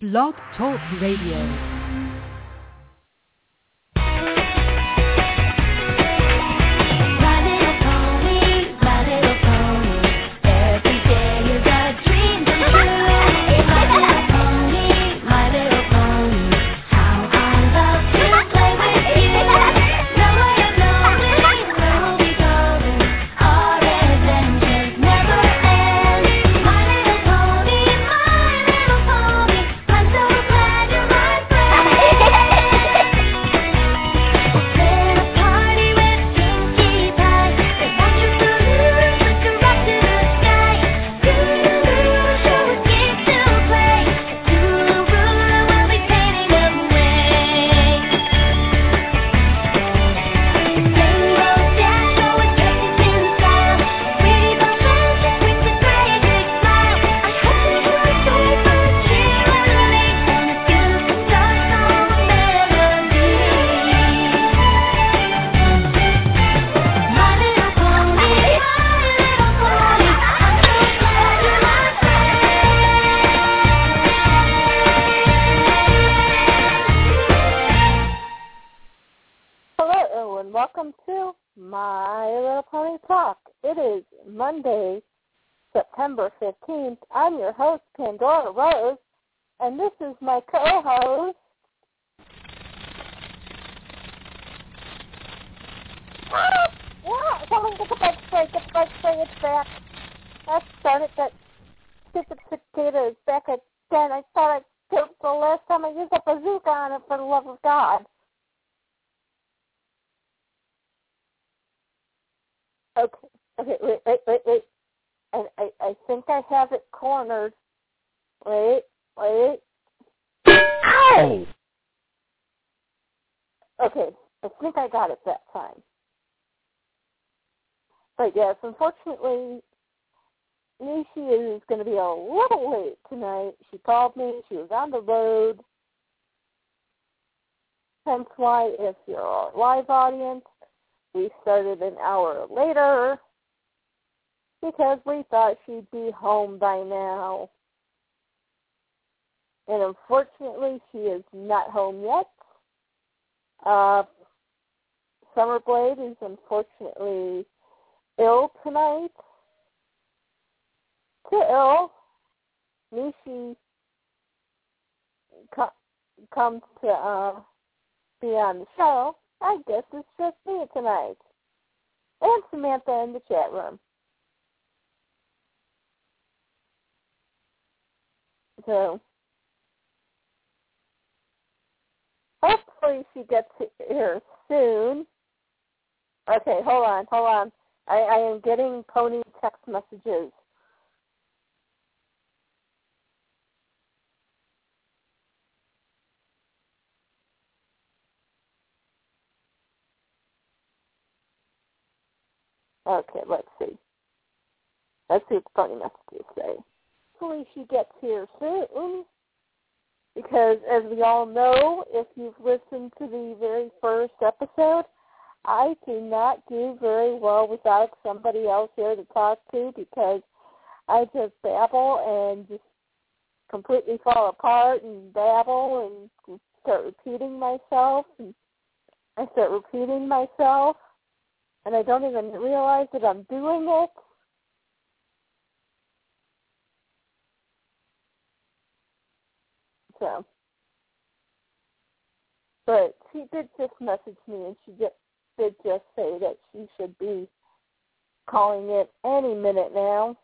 Blog Talk Radio. Monday, September 15th. I'm your host, Pandora Rose, and this is my co-host. Yeah, someone get the bug spray, it's back. That's darn it, that stupid cicada is back again. I thought I killed the last time I used a bazooka on it, for the love of God. Okay. Okay, wait. I think I have it cornered. Wait. Ow! Okay, I think I got it that time. But yes, unfortunately, Nishi is going to be a little late tonight. She called me. She was on the road. Hence why, if you're a live audience, we started an hour later, because we thought she'd be home by now. And unfortunately, she is not home yet. Summerblade is unfortunately ill tonight. Too ill. Nishi comes to be on the show. I guess it's just me tonight. And Samantha in the chat room. So hopefully she gets here soon. Okay, hold on. I am getting Pony text messages. Okay, let's see. Let's see what Pony messages say. Hopefully she gets here soon, because as we all know, if you've listened to the very first episode, I do not do very well without somebody else here to talk to, because I just babble and just completely fall apart and babble and start repeating myself. And I don't even realize that I'm doing it. So, but she did just message me, and she did just say that she should be calling it any minute now.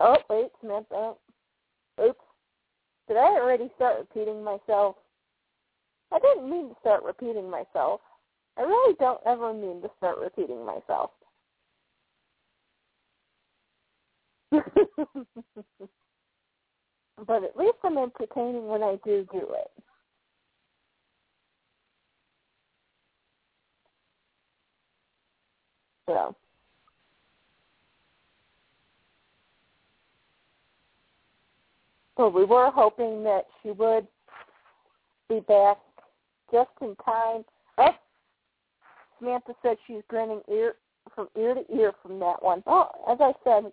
Oh, wait, Samantha. Oops. Did I already start repeating myself? I didn't mean to start repeating myself. I really don't ever mean to start repeating myself. But at least I'm entertaining when I do it. So. Well, we were hoping that she would be back just in time. Oh, Samantha said she's grinning ear from ear to ear from that one. Well, as I said,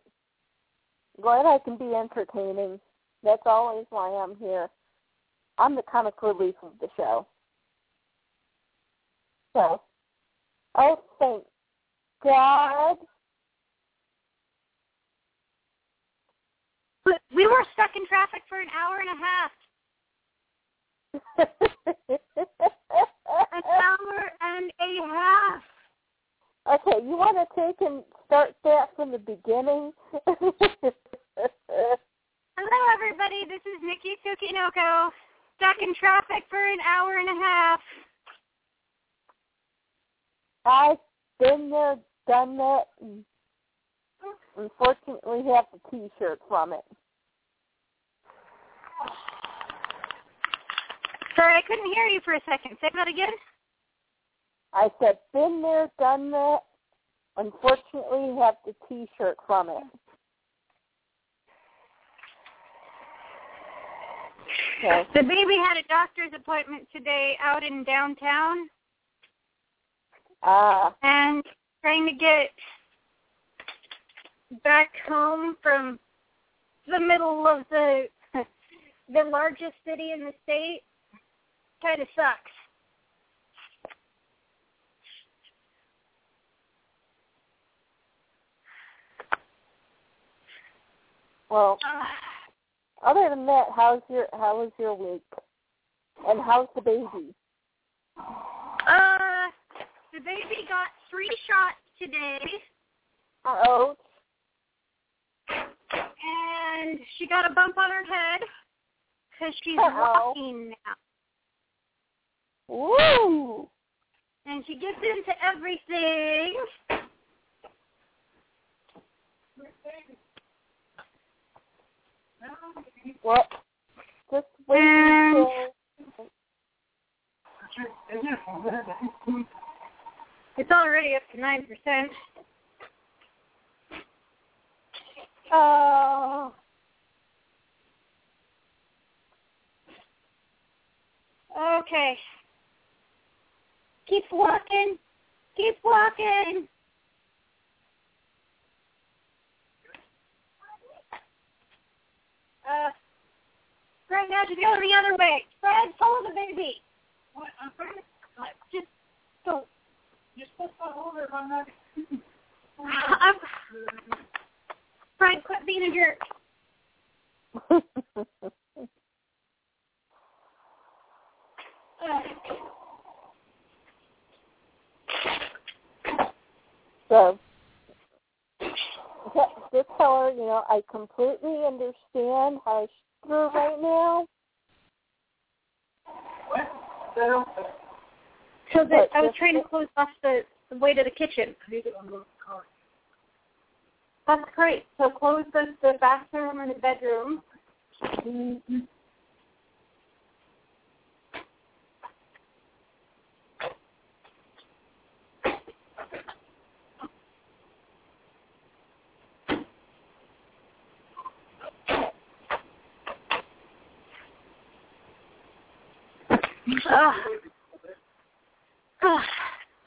glad I can be entertaining. That's always why I'm here. I'm the comic relief of the show. So, oh, thank God. We were stuck in traffic for an hour and a half. An hour and a half. Okay, you want to take and start that from the beginning? Hello, everybody. This is Nikki Tsukinoko, stuck in traffic for an hour and a half. I've been there, done that, and unfortunately have the T-shirt from it. Sorry, I couldn't hear you for a second. Say that again. I said, been there, done that, unfortunately have the T-shirt from it. Okay. The baby had a doctor's appointment today out in downtown. And trying to get back home from the middle of the largest city in the state kind of sucks. Well, other than that, how was your week? And how's the baby? The baby got 3 shots today. Uh-oh. And she got a bump on her head because she's walking now. Ooh. And she gets into everything. What? Just wait until... It's already up to 9%. Oh. Okay. Keep walking. Keep walking. Right now, just go the other way. Fred, follow the baby. What? I'm trying to... Just go... You're supposed to hold her if I'm not... Fred, quit being a jerk. So, just tell her, you know, I completely understand how she's through right now. So that I was trying to close off the way to the kitchen. That's great. So close the bathroom and the bedroom. Mm-hmm.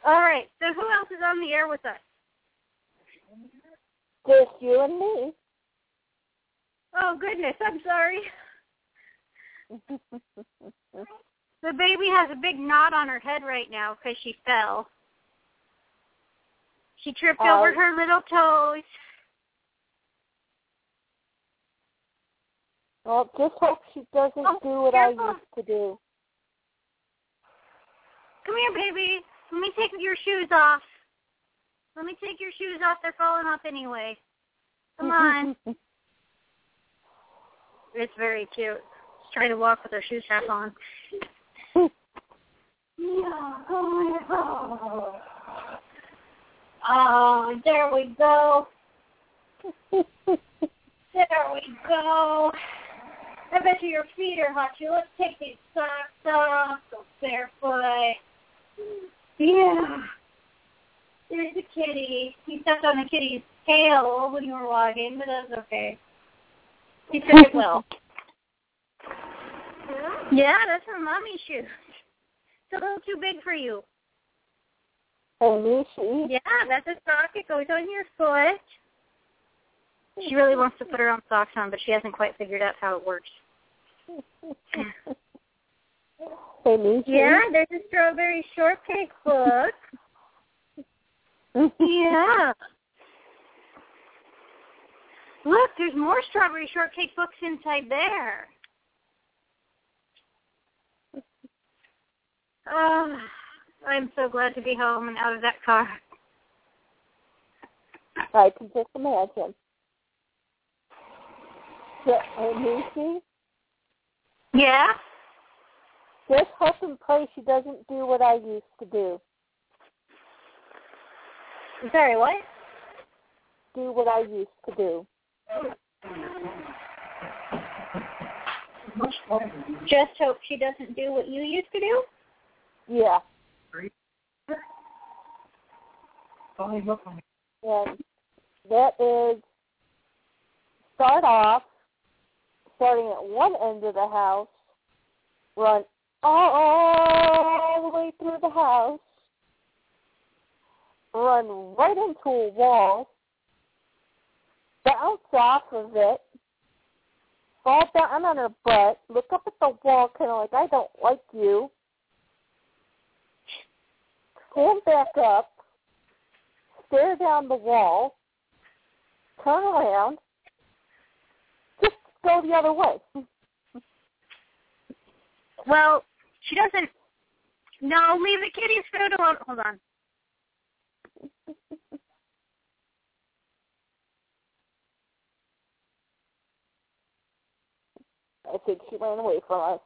All right, so who else is on the air with us? Just you and me. Oh, goodness, I'm sorry. The baby has a big knot on her head right now because she fell. She tripped over her little toes. Well, just hope she doesn't do what careful. I used to do. Come here, baby. Let me take your shoes off. Let me take your shoes off. They're falling off anyway. Come on. It's very cute. She's trying to walk with her shoes half on. Yeah. Oh, there we go. There we go. I bet you your feet are hot, too. Let's take these socks off. Go barefoot. Yeah. There's a kitty. He stepped on the kitty's tail when you were walking, but that's okay. He took it well. Yeah, that's her mommy's shoe. It's a little too big for you. Yeah, that's a sock. It goes on your foot. She really wants to put her own socks on, but she hasn't quite figured out how it works. Yeah, there's a Strawberry Shortcake book. Yeah. Look, there's more Strawberry Shortcake books inside there. Oh, I'm so glad to be home and out of that car. I can just imagine. Yeah? Just hope and pray she doesn't do what I used to do. I'm sorry, what? Do what I used to do. Just hope she doesn't do what you used to do? Yeah. And that is starting at one end of the house, run all the way through the house, run right into a wall, bounce off of it, fall down on her butt, look up at the wall kind of like, I don't like you, stand back up, stare down the wall, turn around, just go the other way. Well, she doesn't. No, leave the kitty's food alone. Hold on. I think she ran away from us.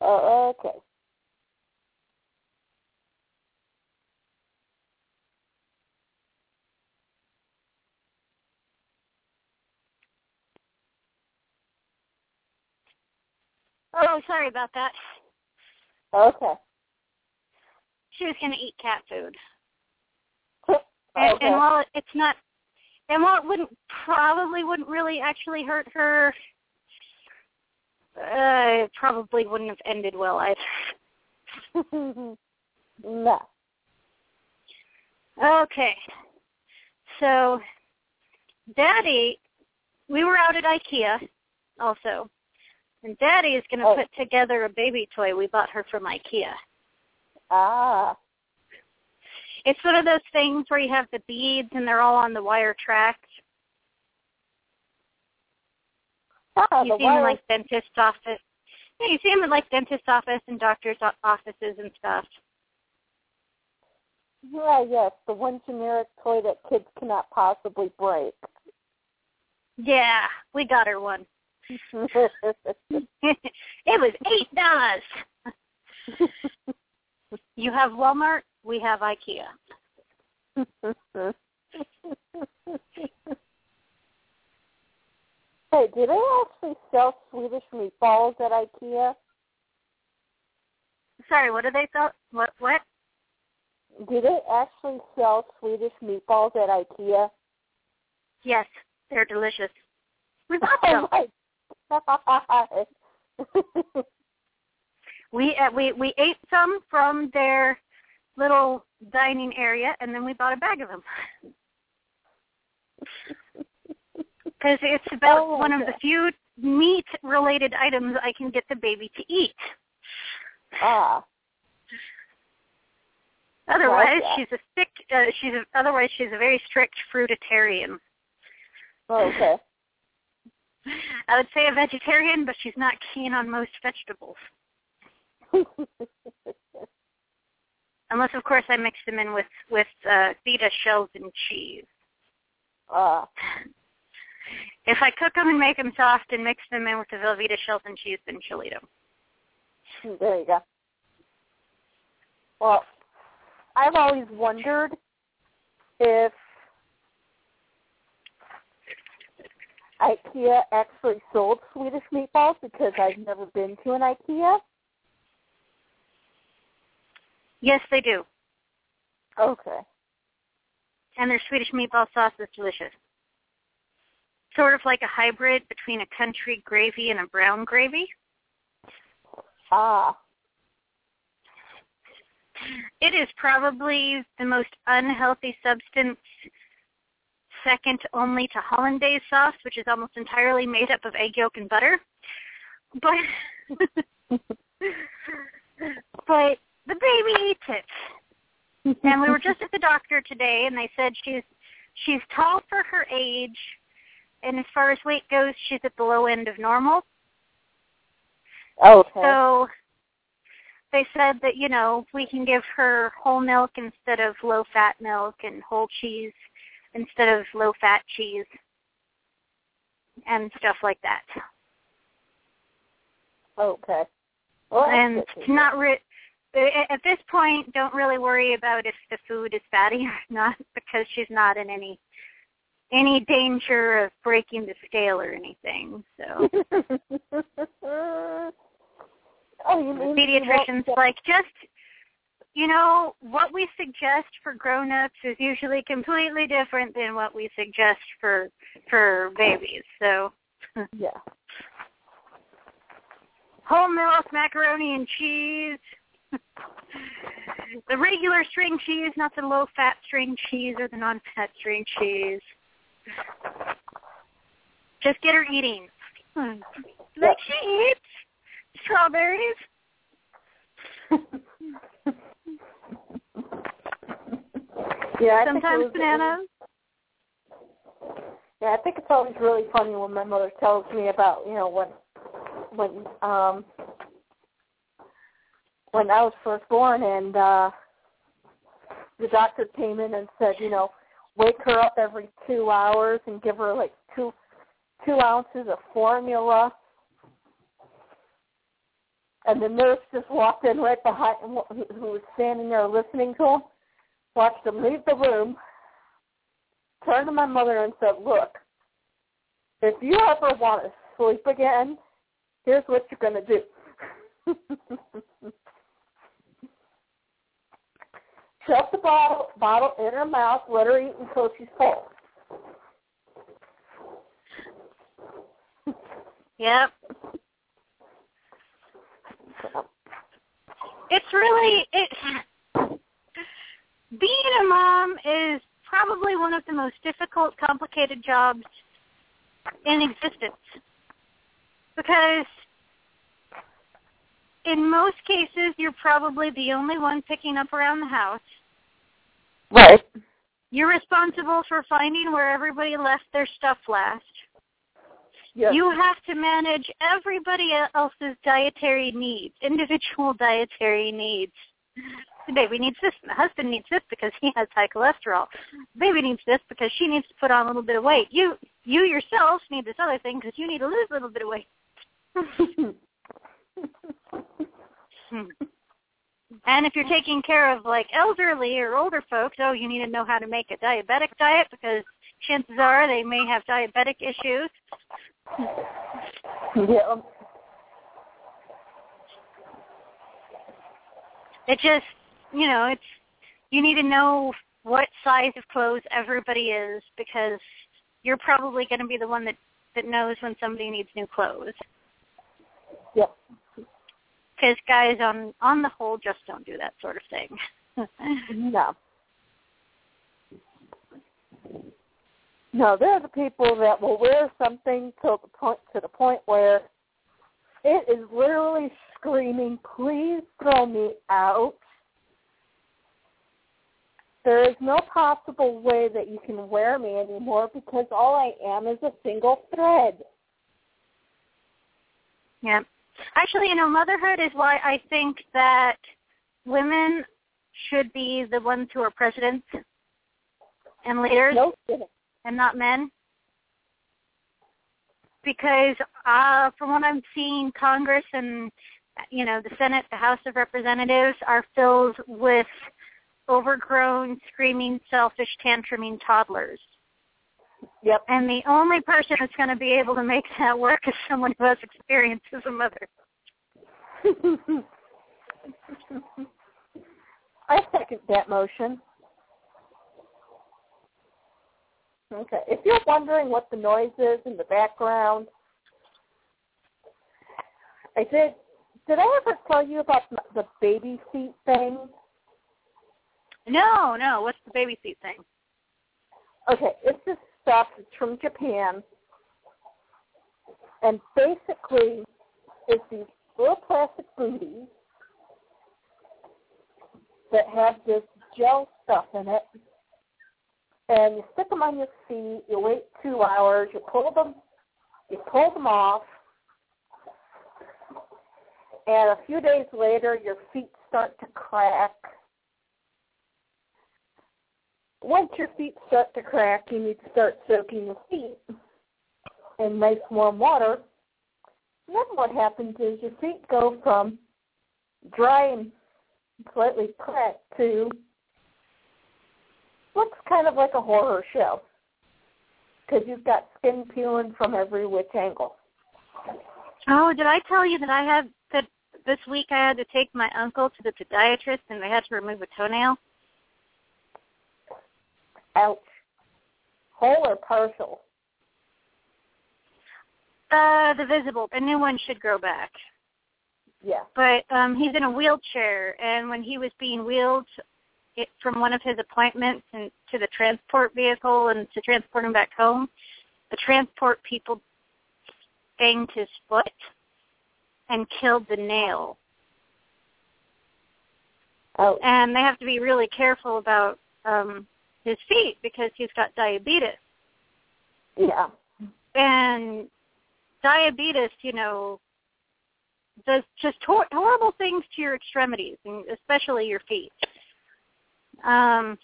Okay. Oh, sorry about that. Okay. She was going to eat cat food. Okay. And while it's not, and while it wouldn't really actually hurt her, it probably wouldn't have ended well either. No. Okay. So, Daddy, we were out at IKEA also. And Daddy is going to put together a baby toy we bought her from IKEA. Ah. It's one of those things where you have the beads and they're all on the wire tracks. Oh, you see them in, like, dentist's office. Yeah, you see them in, like, dentist's office and doctor's offices and stuff. Yeah, yes, the one generic toy that kids cannot possibly break. Yeah, we got her one. It was $8. You have Walmart, we have IKEA. Hey, do they actually sell Swedish meatballs at IKEA? Sorry, what do they sell? What? Do they actually sell Swedish meatballs at IKEA? Yes, they're delicious. We bought them. Oh, my God. We ate some from their little dining area, and then we bought a bag of them. Because it's about one of the few meat-related items I can get the baby to eat. Ah. Otherwise, she's a very strict fruitarian. Oh, okay. I would say a vegetarian, but she's not keen on most vegetables. Unless, of course, I mix them in with feta shells and cheese. Ah. If I cook them and make them soft and mix them in with the Velveeta shells and cheese, then she'll eat them. There you go. Well, I've always wondered if IKEA actually sold Swedish meatballs because I've never been to an IKEA. Yes, they do. Okay. and their Swedish meatball sauce is delicious. Sort of like a hybrid between a country gravy and a brown gravy. Ah. It is probably the most unhealthy substance, second only to hollandaise sauce, which is almost entirely made up of egg yolk and butter. But the baby eats it. And we were just at the doctor today, and they said she's tall for her age, and as far as weight goes, she's at the low end of normal. Oh, okay. So they said that, you know, we can give her whole milk instead of low-fat milk and whole cheese instead of low-fat cheese and stuff like that. Okay. Well, and it's not at this point, don't really worry about if the food is fatty or not, because she's not in any danger of breaking the scale or anything. So pediatricians what we suggest for grown-ups is usually completely different than what we suggest for babies. So yeah. Whole milk, macaroni and cheese, the regular string cheese, not the low-fat string cheese or the non-fat string cheese. Just get her eating. Like she eats strawberries. Yeah, sometimes bananas. Yeah, I think it's always really funny when my mother tells me about, you know, when I was first born and the doctor came in and said, you know, wake her up every 2 hours and give her like two ounces of formula. And the nurse just walked in right behind him, who was standing there listening to him, watched him leave the room, turned to my mother and said, look, if you ever want to sleep again, here's what you're going to do. Shove the bottle in her mouth, let her eat until she's full. Yep. Being a mom is probably one of the most difficult, complicated jobs in existence. Because in most cases, you're probably the only one picking up around the house. Right. You're responsible for finding where everybody left their stuff last. Yes. You have to manage everybody else's dietary needs, individual dietary needs. The baby needs this, and the husband needs this because he has high cholesterol. The baby needs this because she needs to put on a little bit of weight. You yourself need this other thing because you need to lose a little bit of weight. And if you're taking care of, like, elderly or older folks, you need to know how to make a diabetic diet because chances are they may have diabetic issues. Yeah. It just, you need to know what size of clothes everybody is because you're probably going to be the one that knows when somebody needs new clothes. Yep. Because guys, on the whole, just don't do that sort of thing. No. No, they're the people that will wear something to the point where it is literally screaming, please throw me out. There is no possible way that you can wear me anymore because all I am is a single thread. Yeah. Actually, motherhood is why I think that women should be the ones who are presidents and leaders and not men. Because from what I'm seeing, Congress and, the Senate, the House of Representatives are filled with overgrown, screaming, selfish, tantruming toddlers. Yep. And the only person that's going to be able to make that work is someone who has experience as a mother. I second that motion. Okay. If you're wondering what the noise is in the background, I did. Did I ever tell you about the baby seat thing? No. What's the baby seat thing? Okay, it's this stuff. It's from Japan, and basically, it's these little plastic booties that have this gel stuff in it, and you stick them on your feet. You wait 2 hours. You pull them off. And a few days later, your feet start to crack. Once your feet start to crack, you need to start soaking your feet in nice warm water. And then what happens is your feet go from dry and slightly cracked to looks kind of like a horror show because you've got skin peeling from every which angle. Oh, did I tell you that I had... This week I had to take my uncle to the podiatrist and they had to remove a toenail. Ouch. Whole or partial? The visible. A new one should grow back. Yeah. But he's in a wheelchair, and when he was being wheeled from one of his appointments and to the transport vehicle and to transport him back home, the transport people banged his foot and killed the nail. Oh. And they have to be really careful about his feet because he's got diabetes. Yeah. And diabetes, you know, does just horrible things to your extremities, and especially your feet. Well,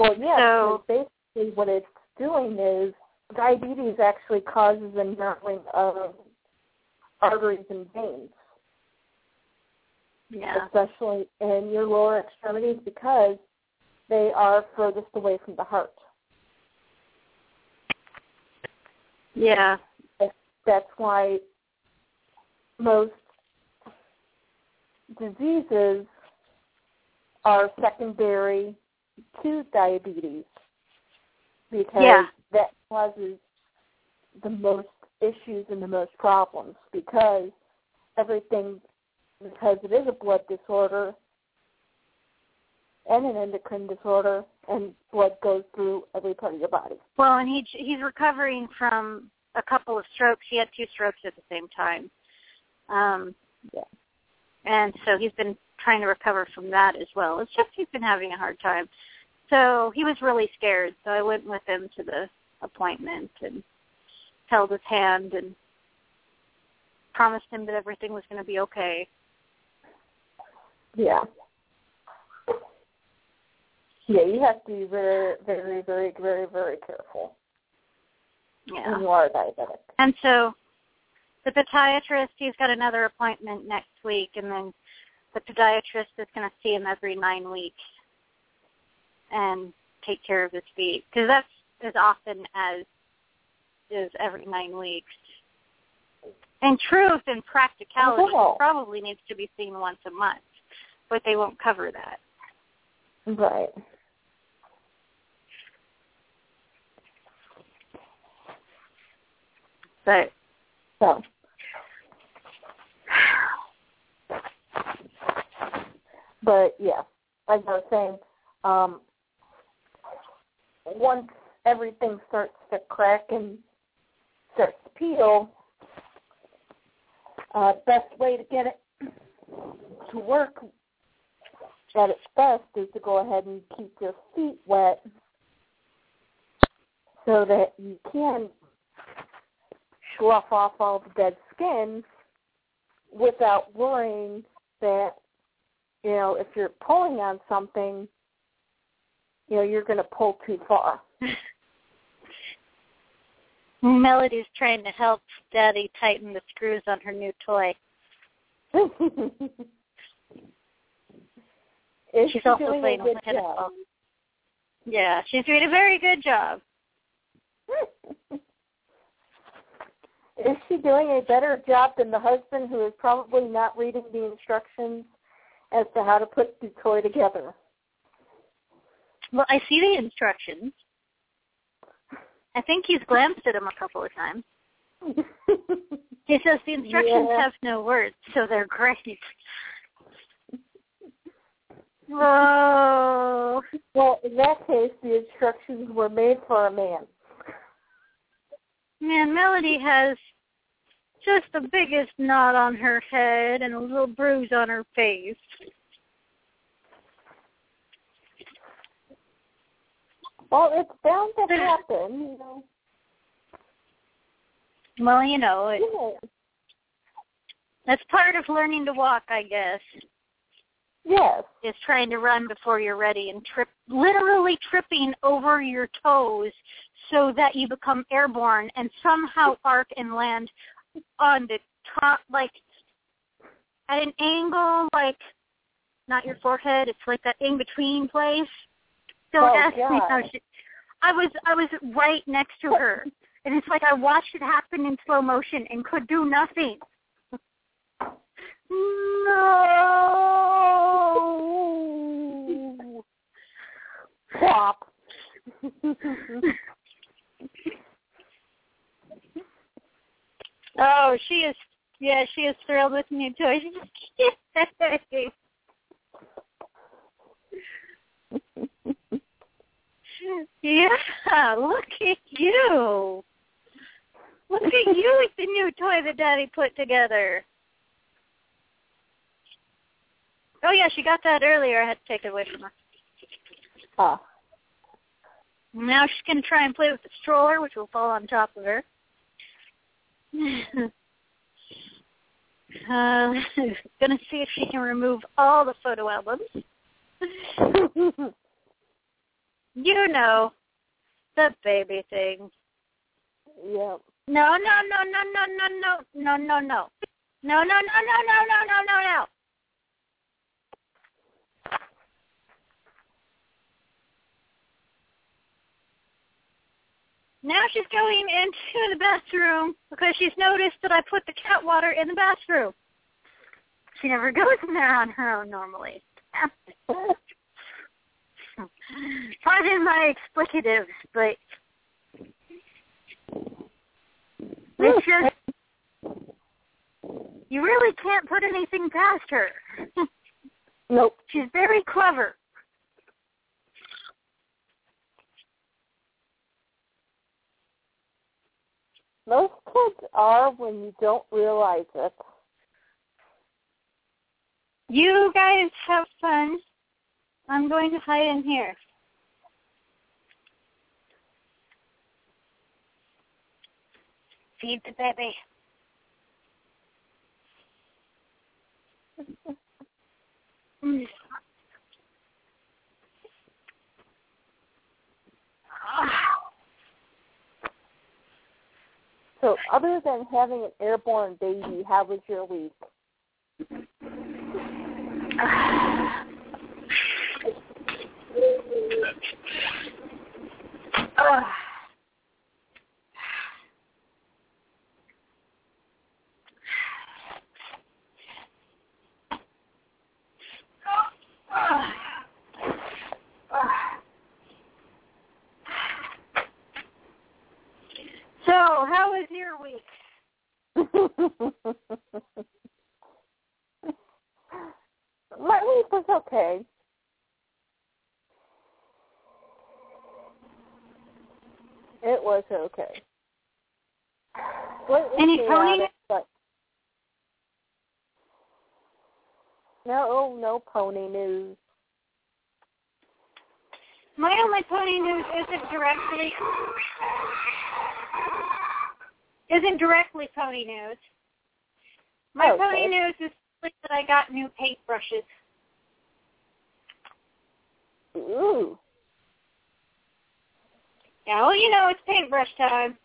yeah, so basically what it's doing is diabetes actually causes a narrowing of arteries and veins, yeah, especially in your lower extremities because they are furthest away from the heart. Yeah. That's why most diseases are secondary to diabetes because that causes the most issues and the most problems because it is a blood disorder and an endocrine disorder, and blood goes through every part of your body. Well, and he's recovering from a couple of strokes. He had 2 strokes at the same time. And so he's been trying to recover from that as well. It's just he's been having a hard time. So he was really scared, so I went with him to the appointment and held his hand and promised him that everything was going to be okay. Yeah. Yeah, you have to be very, very, very, very, very careful. Yeah. When you are diabetic. And so the podiatrist, he's got another appointment next week, and then the podiatrist is going to see him every 9 weeks and take care of his feet, because that's as often as is every 9 weeks. In truth and practicality, it probably needs to be seen once a month, but they won't cover that. Right. But so. But yeah, as I was saying, once everything starts to crack and starts to peel, best way to get it to work at its best is to go ahead and keep your feet wet so that you can slough off all the dead skin without worrying that, you know, if you're pulling on something, you know, you're going to pull too far. Melody's trying to help Daddy tighten the screws on her new toy. She's also playing with the tennis ball. Yeah, she's doing a very good job. Is she doing a better job than the husband, who is probably not reading the instructions as to how to put the toy together? Well, I see the instructions. I think he's glanced at him a couple of times. He says the instructions have no words, so they're great. Whoa. Well, in that case, the instructions were made for a man. Man, Melody has just the biggest knot on her head and a little bruise on her face. Well, it's bound to happen, you know. Well, you know, that's part of learning to walk, I guess. Yes. Is trying to run before you're ready and literally tripping over your toes so that you become airborne and somehow arc and land on the top, like at an angle, like not your forehead. It's like that in-between place. Don't ask me how she... I was right next to her. And it's like I watched it happen in slow motion and could do nothing. No. Stop. Oh, she is thrilled with me too. She's just kidding. Yeah, look at you. Look at you with the new toy that Daddy put together. Oh, yeah, she got that earlier. I had to take it away from her. Oh. Now she's going to try and play with the stroller, which will fall on top of her. Going to see if she can remove all the photo albums. You know, the baby thing. Yep. No. Now she's going into the bathroom because she's noticed that I put the cat water in the bathroom. She never goes in there on her own normally. Pardon my explicatives, but it's just, you really can't put anything past her. Nope. She's very clever. Most kids are when you don't realize it. You guys have fun. I'm going to hide in here. Feed the baby. So other than having an airborne baby, how was your week? So, how was your week? My week was okay. It was okay. Any pony? No pony news. My only pony news isn't directly pony news. My pony news is that I got new paintbrushes. Ooh. Yeah, well, you know, it's paintbrush time.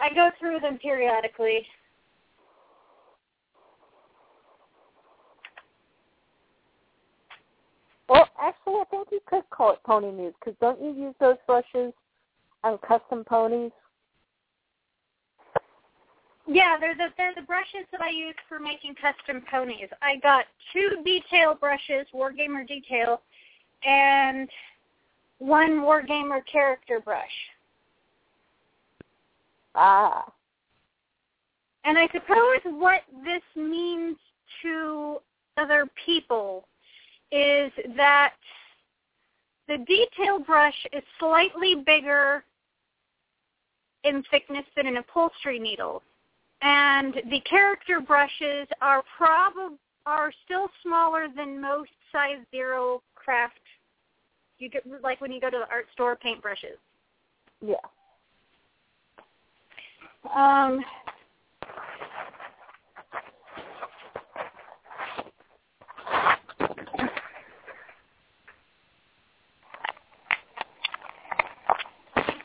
I go through them periodically. Well, actually, I think you could call it pony news, because don't you use those brushes on custom ponies? Yeah, they're the brushes that I use for making custom ponies. I got two detail brushes, Wargamer Detail, and one Wargamer character brush. Ah. And I suppose what this means to other people is that the detail brush is slightly bigger in thickness than an upholstery needle, and the character brushes are still smaller than most size 0 craft. You get, like when you go to the art store, paint brushes. Yeah.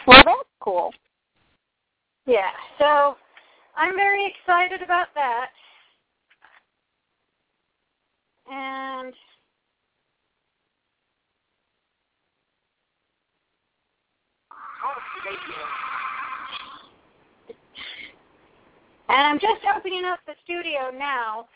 Well, that's cool. Yeah, so I'm very excited about that. And I'm just opening up the studio now.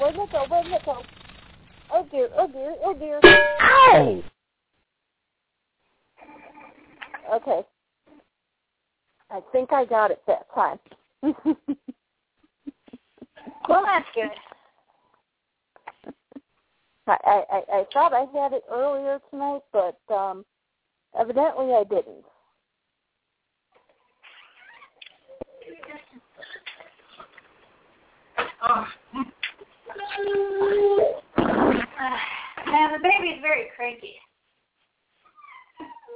Where'd it go? Oh, dear. Ow! Okay. I think I got it that time. Well, that's good. I thought I had it earlier tonight, but evidently I didn't. Oh. Now, the baby's very cranky.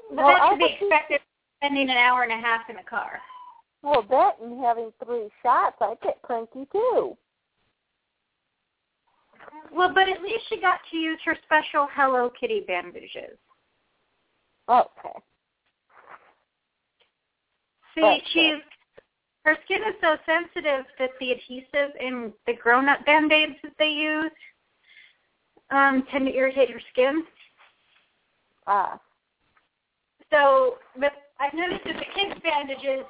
But well, that should be expected spending an hour and a half in the car. Well, that and having 3 shots, I get cranky, too. Well, but at least she got to use her special Hello Kitty bamboozles. Okay. See, her skin is so sensitive that the adhesive in the grown-up Band-Aids that they use tend to irritate her skin. Ah. So I've noticed that the kids' bandages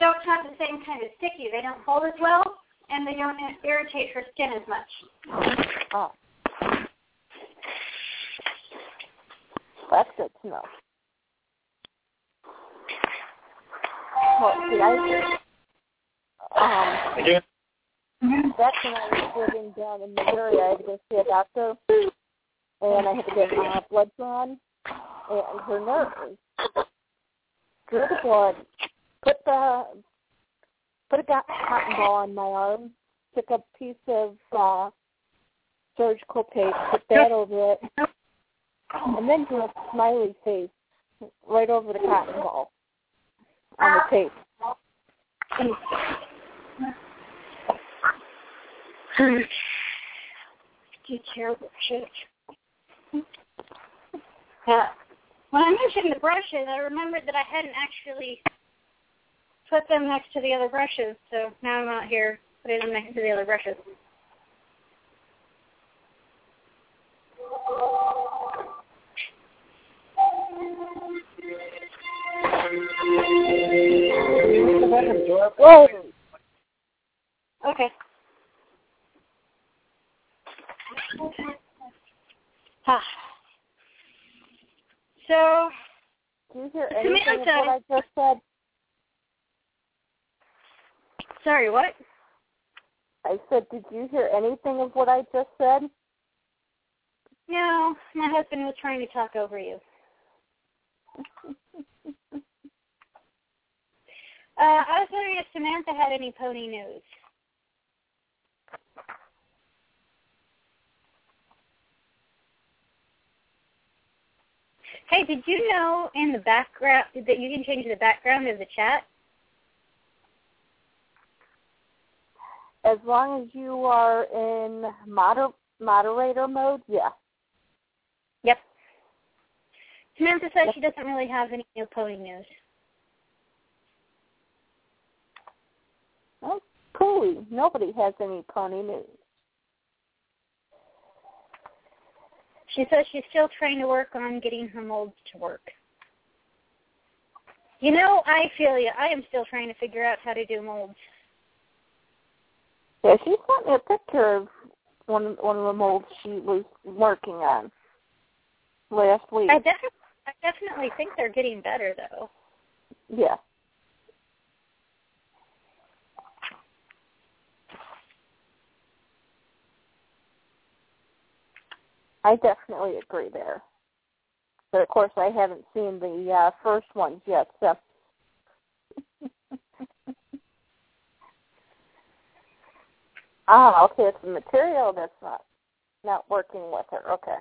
don't have the same kind of sticky. They don't hold as well, and they don't irritate her skin as much. Ah. That's good to know. What did I do? That's when I was living down in Missouri. I had to go see a doctor, and I had to get my blood drawn, and her nurse drew the blood, put a cotton ball on my arm, took a piece of surgical tape, put that over it, and then drew a smiley face right over the cotton ball on the tape. You terrible shit. When I mentioned the brushes, I remembered that I hadn't actually put them next to the other brushes, so now I'm out here putting them next to the other brushes. Whoa. Okay. Huh. So, do you hear anything of what I just said? Sorry, what? I said, did you hear anything of what I just said? No, my husband was trying to talk over you. I was wondering if Samantha had any pony news. Hey, did you know in the background that you can change the background of the chat? As long as you are in moderator mode, yeah. Yep. Samantha says she doesn't really have any new pony news. Oh, cool. Nobody has any pony news. She says she's still trying to work on getting her molds to work. You know, I feel you. I am still trying to figure out how to do molds. Yeah, she sent me a picture of one of the molds she was working on last week. I definitely think they're getting better, though. Yeah. I definitely agree there. But, of course, I haven't seen the first ones yet, so. Ah, okay, it's the material that's not working with her. Okay.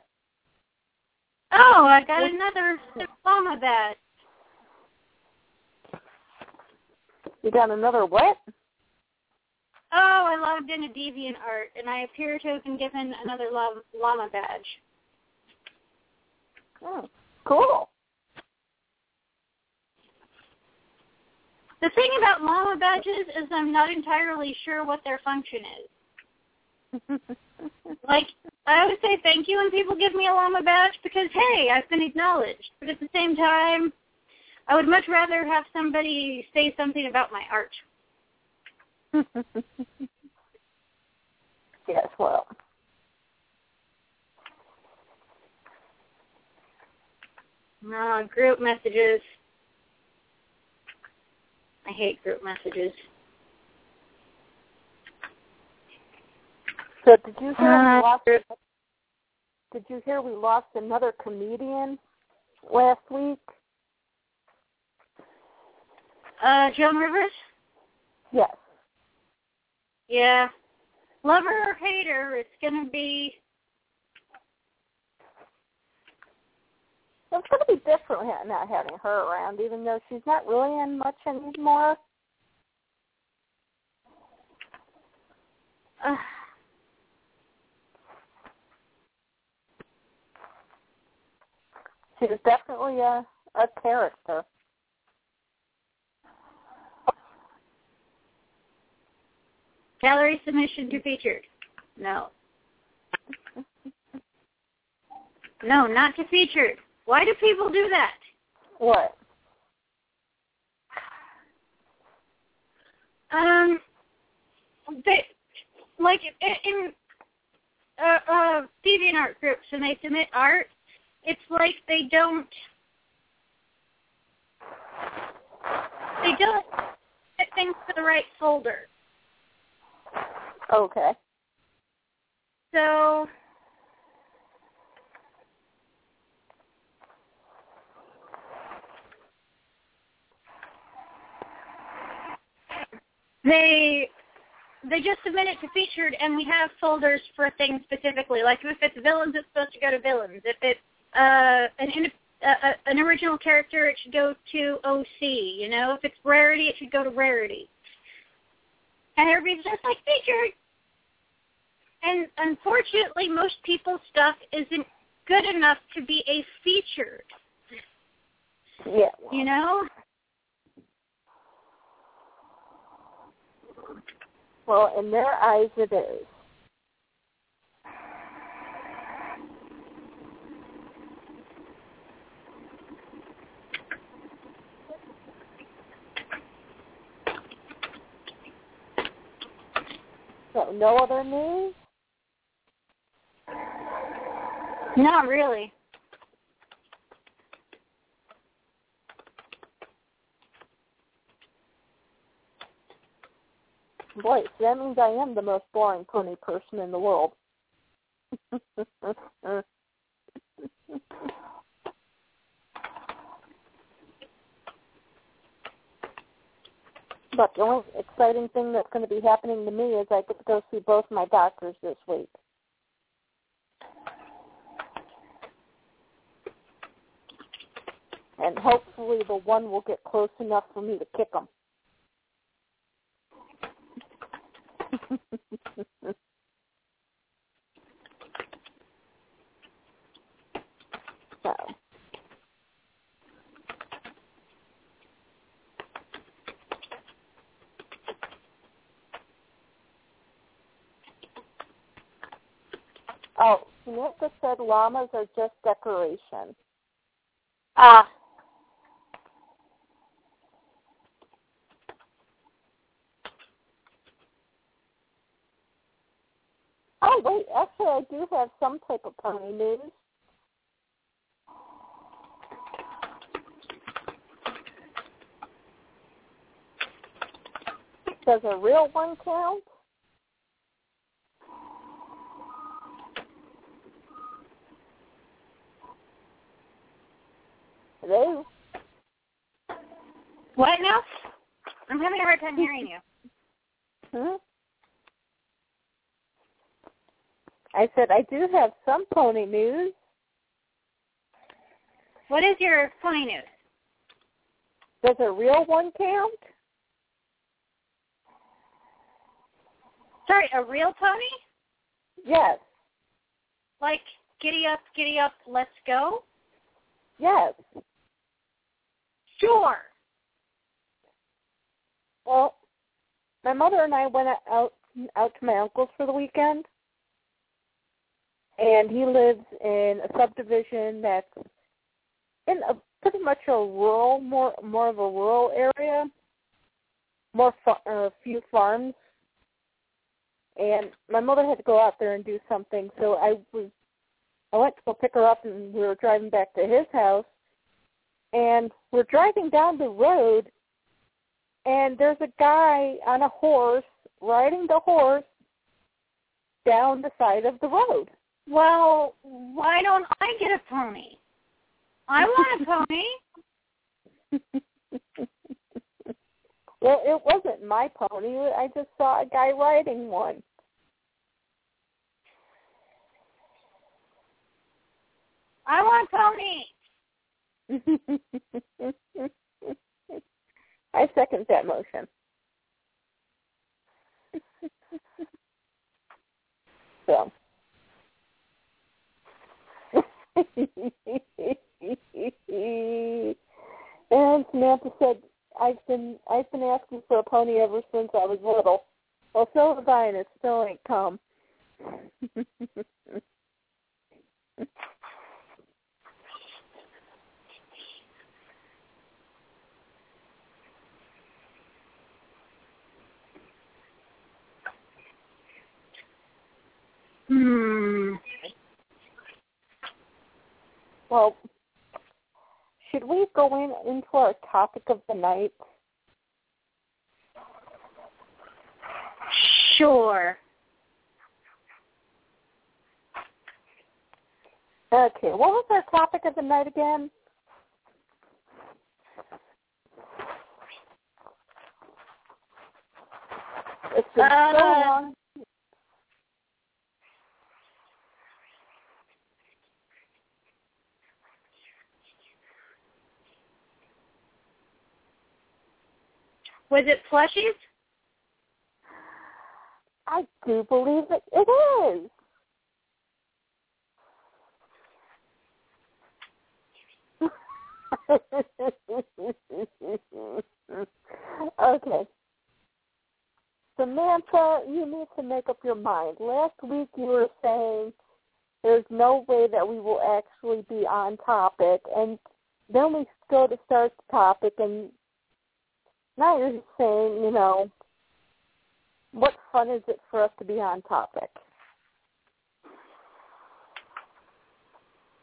Oh, I got another diploma badge. You got another what? Oh, I logged into DeviantArt, and I appear to have been given another llama badge. Oh, cool. The thing about llama badges is I'm not entirely sure what their function is. Like, I always say thank you when people give me a llama badge because, hey, I've been acknowledged. But at the same time, I would much rather have somebody say something about my art. Yes, well. Group messages. I hate group messages. So did you hear we lost another comedian last week? Joan Rivers? Yes. Yeah. Love her or hate her, it's going to be... It's going to be different not having her around, even though she's not really in much anymore. She was definitely a character. Gallery submission to featured. No. No, not to featured. Why do people do that? What? They, like, in DeviantArt groups, when they submit art, it's like they don't put things to the right folder. Okay. So... They just submit it to featured, and we have folders for things specifically. Like if it's villains, it's supposed to go to villains. If it's an original character, it should go to OC. You know, if it's rarity, it should go to rarity. And everybody's just like featured. And unfortunately, most people's stuff isn't good enough to be a featured. Yeah. You know. Well, in their eyes, it is. So, no other news? Not really. Boy, so that means I am the most boring pony person in the world. But the only exciting thing that's going to be happening to me is I get to go see both my doctors this week. And hopefully the one will get close enough for me to kick them. So. Oh, Samantha said llamas are just decoration. Ah. Oh, wait, actually I do have some type of pony news. Does a real one count? Hello? What now? I'm having a hard time hearing you. Huh? I said I do have some pony news. What is your pony news? Does a real one count? Sorry, a real pony? Yes. Like, giddy up, let's go? Yes. Sure. Well, my mother and I went out to my uncle's for the weekend. And he lives in a subdivision that's in a pretty much a rural, more of a rural area, more few farms. And my mother had to go out there and do something, so I went to go pick her up, and we were driving back to his house. And we're driving down the road, and there's a guy on a horse riding the horse down the side of the road. Well, why don't I get a pony? I want a pony. Well, it wasn't my pony. I just saw a guy riding one. I want ponies. I second that motion. So. And Samantha said, I've been asking for a pony ever since I was little. Well, so have I, and it still ain't come. Well, should we go into our topic of the night? Sure. Okay, what was our topic of the night again? It's been so long. Was it plushies? I do believe it is. Okay. Samantha, you need to make up your mind. Last week you were saying there's no way that we will actually be on topic, and then we go to start the topic, and now you're just saying, you know, what fun is it for us to be on topic?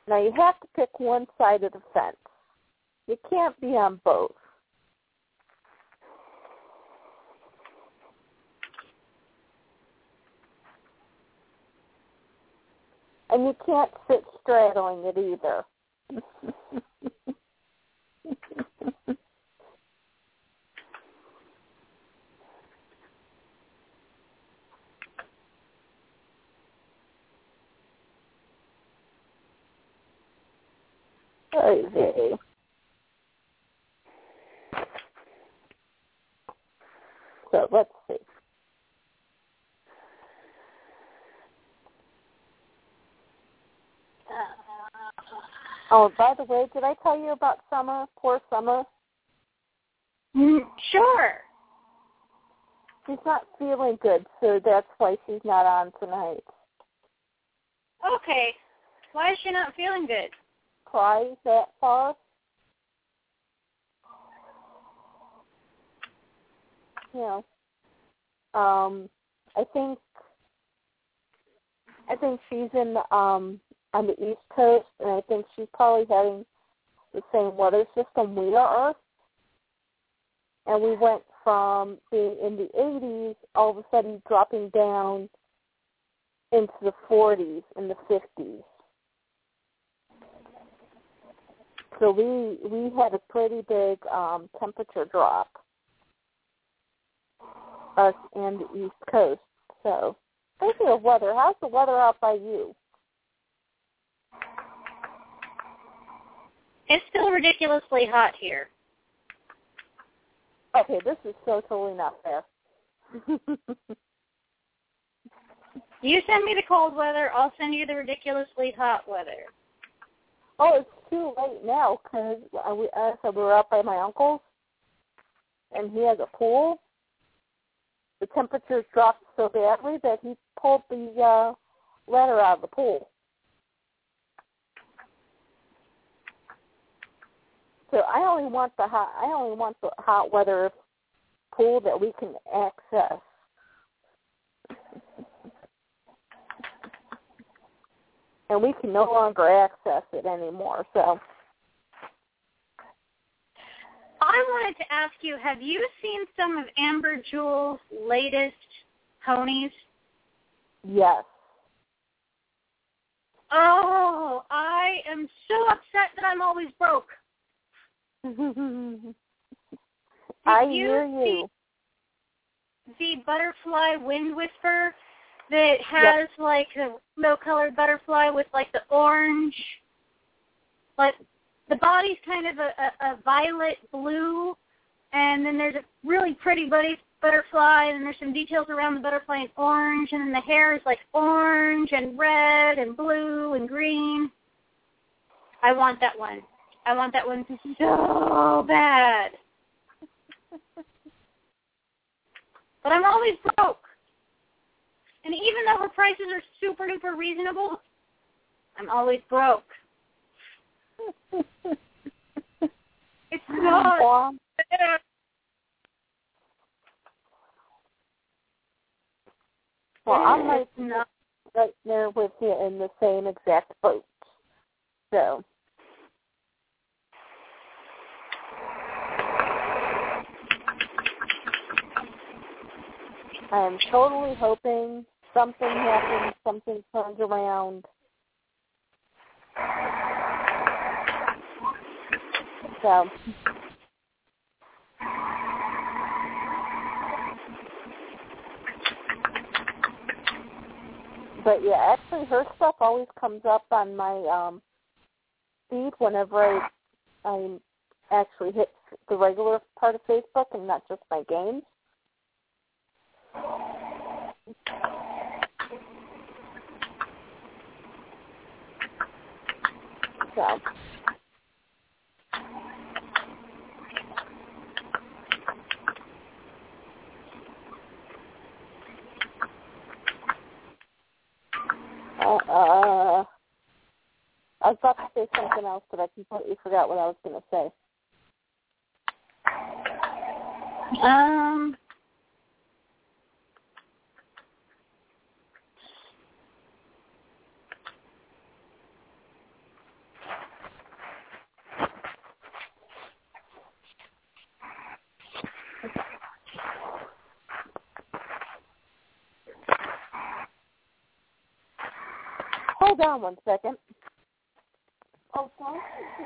Now, you have to pick one side of the fence. You can't be on both. And you can't sit straddling it either. Crazy. So let's see. Oh, by the way, did I tell you about Summer? Poor Summer. Sure. She's not feeling good, so that's why she's not on tonight. Okay. Why is she not feeling good? Crying that far? Yeah. I think she's in on the East Coast, and I think she's probably having the same weather system we are. And we went from being in the 80s, all of a sudden dropping down into the 40s and the 50s. So we had a pretty big temperature drop, us and the East Coast. So, speaking of weather, how's the weather out by you? It's still ridiculously hot here. Okay, this is so totally not fair. You send me the cold weather, I'll send you the ridiculously hot weather. Oh, it's too late now because we were out by my uncle's, and he has a pool. The temperature dropped so badly that he pulled the ladder out of the pool. So I only want the hot weather pool that we can access. And we can no longer access it anymore, so. I wanted to ask you, have you seen some of Amber Jewel's latest ponies? Yes. Oh, I am so upset that I'm always broke. I hear you. The butterfly wind whisper that has yep. like the rainbow-colored butterfly with like the orange, like the body's kind of a violet blue, and then there's a really pretty butterfly, and there's some details around the butterfly in orange, and then the hair is like orange and red and blue and green. I want that one. I want that one so bad. But I'm always broke. And even though her prices are super duper reasonable, I'm always broke. It's not fair. Well, I'm right there with you in the same exact boat. So. I am totally hoping something happens, something turns around. So. But yeah, actually her stuff always comes up on my feed whenever I actually hit the regular part of Facebook and not just my games. So. I was about to say something else, but I completely forgot what I was going to say. Hold on one second. Oh, sorry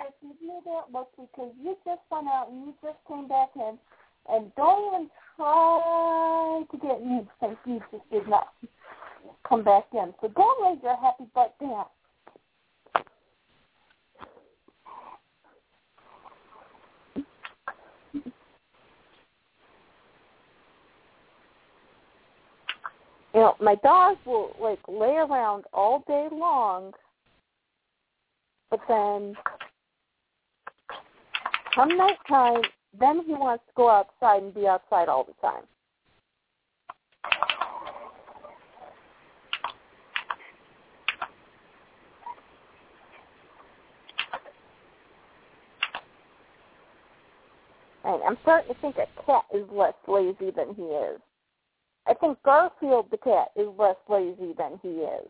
if you knew that look because you just went out and you just came back in, and don't even try to get me since you just did not come back in. So don't raise your happy butt down. You know, my dogs will, like, lay around all day long, but then come nighttime, then he wants to go outside and be outside all the time. And I'm starting to think a cat is less lazy than he is. I think Garfield the cat is less lazy than he is.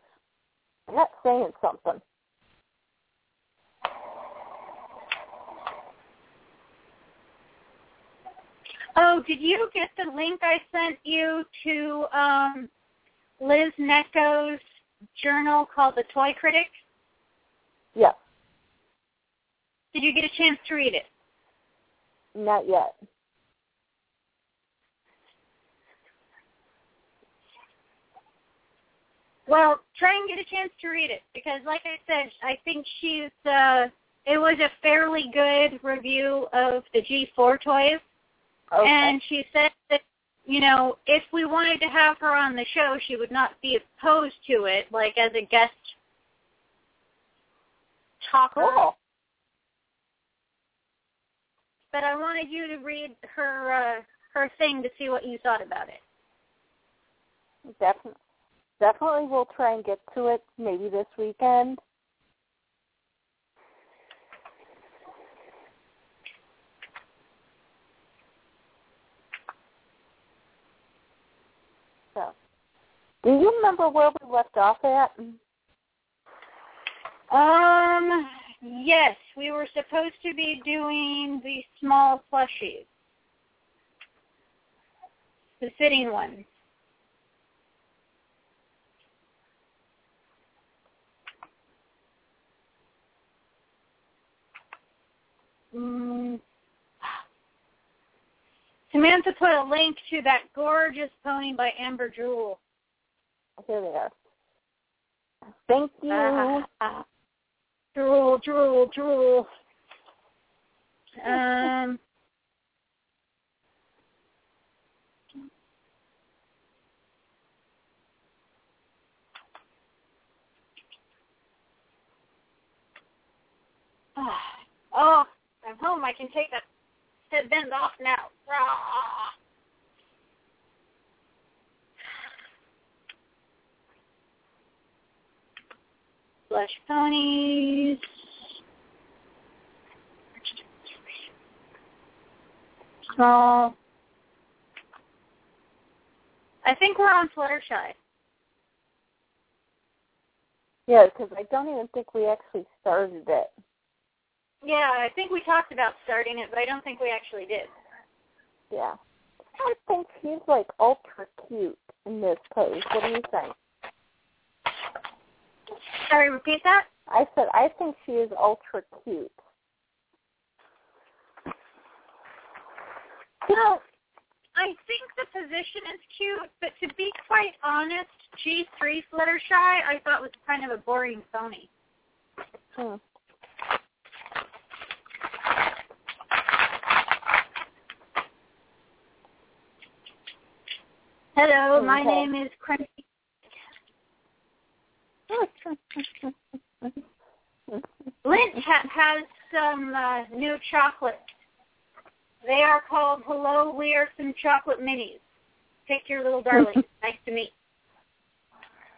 And that's saying something. Oh, did you get the link I sent you to Liz Necko's journal called The Toy Critic? Yeah. Did you get a chance to read it? Not yet. Well, try and get a chance to read it because, like I said, I think she's. It was a fairly good review of the G4 toys, okay. And she said that if we wanted to have her on the show, she would not be opposed to it, like as a guest talker. Cool. But I wanted you to read her thing to see what you thought about it. Definitely we'll try and get to it maybe this weekend. So, do you remember where we left off at? Yes, we were supposed to be doing the small plushies, the sitting ones. Samantha put a link to that gorgeous pony by Amber Jewel. Here they are. Thank you. Drool. Oh, I'm home. I can take that headband off now. Ah. Blush ponies. Small. I think we're on Fluttershy. Yeah, because I don't even think we actually started it. Yeah, I think we talked about starting it, but I don't think we actually did. Yeah. I think she's, ultra cute in this pose. What do you think? Sorry, repeat that? I said I think she is ultra cute. Well, I think the position is cute, but to be quite honest, G3 Fluttershy I thought was kind of a boring pony. Hmm. Hello, okay. My name is Crunchy. Lint has some new chocolate. They are called Hello, We Are Some Chocolate Minis. Pick your little darling. Nice to meet.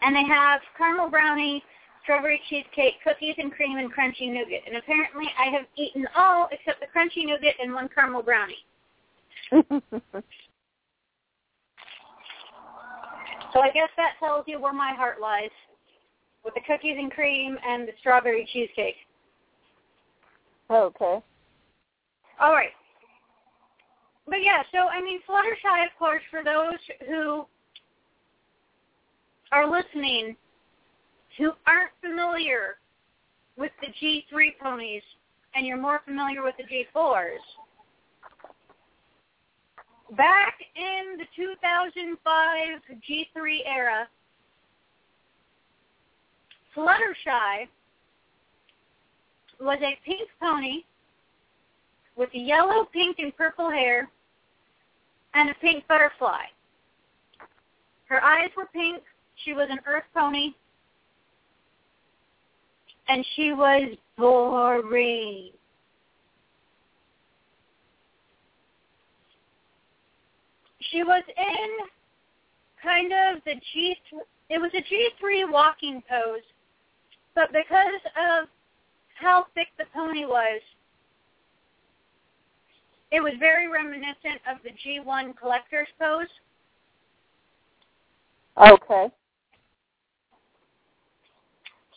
And they have caramel brownie, strawberry cheesecake, cookies and cream, and crunchy nougat. And apparently I have eaten all except the crunchy nougat and one caramel brownie. So I guess that tells you where my heart lies. With the cookies and cream and the strawberry cheesecake. Okay. All right. But yeah, so Fluttershy, of course, for those who are listening, who aren't familiar with the G3 ponies, and you're more familiar with the G4s, back in the 2005 G3 era, Fluttershy was a pink pony with yellow, pink, and purple hair and a pink butterfly. Her eyes were pink. She was an earth pony. And she was boring. She was in kind of the G3. It was a G3 walking pose. But because of how thick the pony was, It was very reminiscent of the G1 collector's pose. Okay.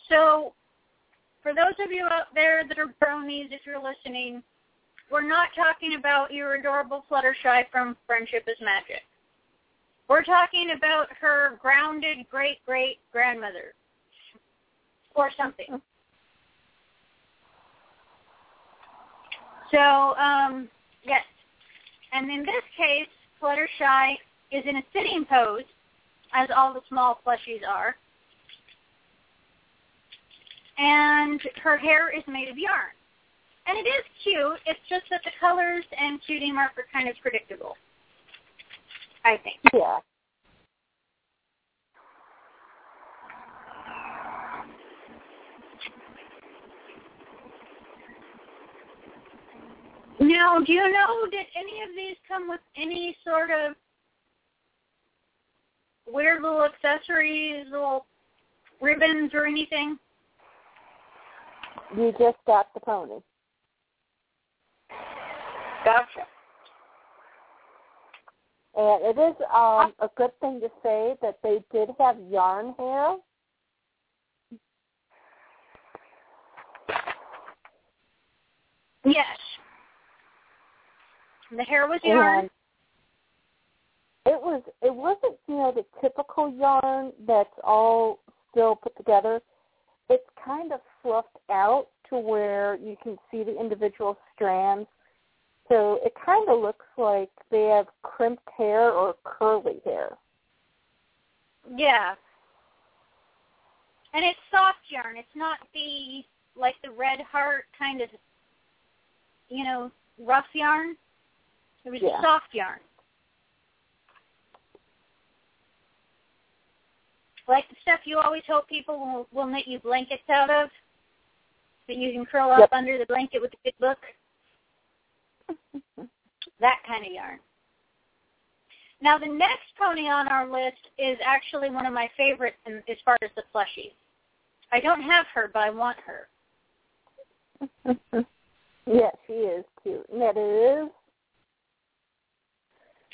So, for those of you out there that are bronies, if you're listening, we're not talking about your adorable Fluttershy from Friendship is Magic. We're talking about her grounded great-great-grandmother or something. So, yes. And in this case, Fluttershy is in a sitting pose, as all the small plushies are. And her hair is made of yarn. And it is cute. It's just that the colors and cutie mark are kind of predictable, I think. Yeah. Now, do you know, did any of these come with any sort of weird little accessories, little ribbons or anything? You just got the pony. Gotcha. And it is a good thing to say that they did have yarn hair. Yes. The hair was yarn. And it wasn't, you know, the typical yarn that's all still put together. It's kind of fluffed out to where you can see the individual strands. So it kind of looks like they have crimped hair or curly hair. Yeah. And it's soft yarn. It's not the, like, the red heart kind of, you know, rough yarn. It was soft yarn. Like the stuff you always hope people will knit you blankets out of, that you can curl up under the blanket with a good book. That kind of yarn. Now, the next pony on our list is actually one of my favorites as far as the plushies. I don't have her, but I want her. Yes, she is cute. And that is?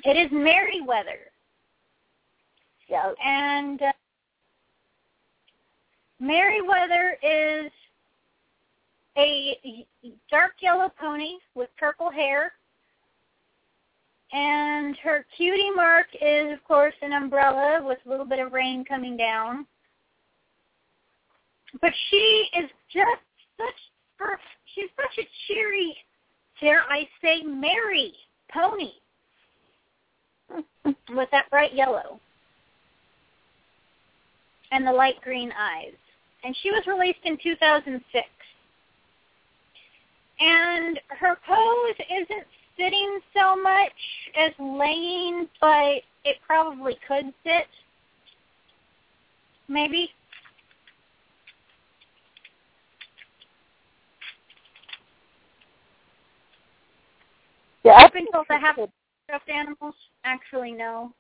It is Merryweather. Yeah. And Merryweather is a dark yellow pony with purple hair, and her cutie mark is, of course, an umbrella with a little bit of rain coming down. But she is just such a cheery, dare I say, merry pony with that bright yellow and the light green eyes. And she was released in 2006. And her pose isn't sitting so much as laying, but it probably could sit, maybe. Yeah, I've been told to have stuffed animals. Actually, no.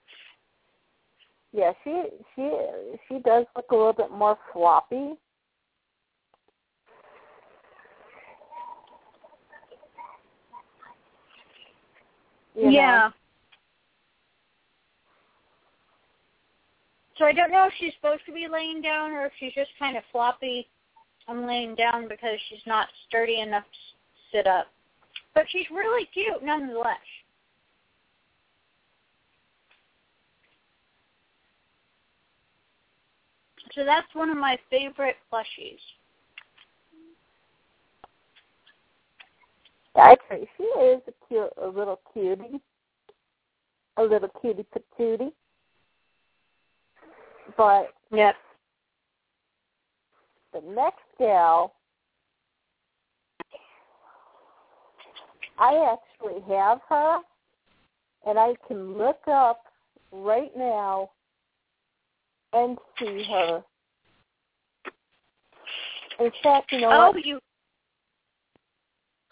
Yeah, she does look a little bit more floppy. You know. So I don't know if she's supposed to be laying down or if she's just kind of floppy. I'm laying down because she's not sturdy enough to sit up. But she's really cute nonetheless. So that's one of my favorite plushies. I agree. She is a cute, a little cutie patootie. But the next gal, I actually have her, and I can look up right now and see her. In fact, you know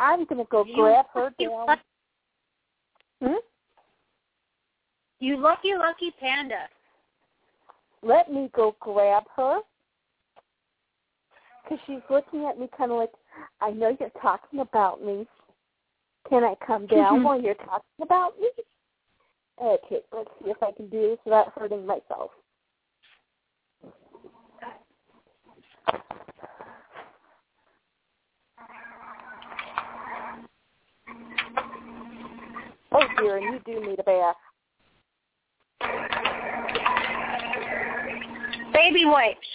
I'm going to go grab her down. You lucky, lucky panda. Let me go grab her. Because she's looking at me kind of like, I know you're talking about me. Can I come down while you're talking about me? Okay, let's see if I can do this without hurting myself. Oh, dear, and you do need a bath. Baby wipes.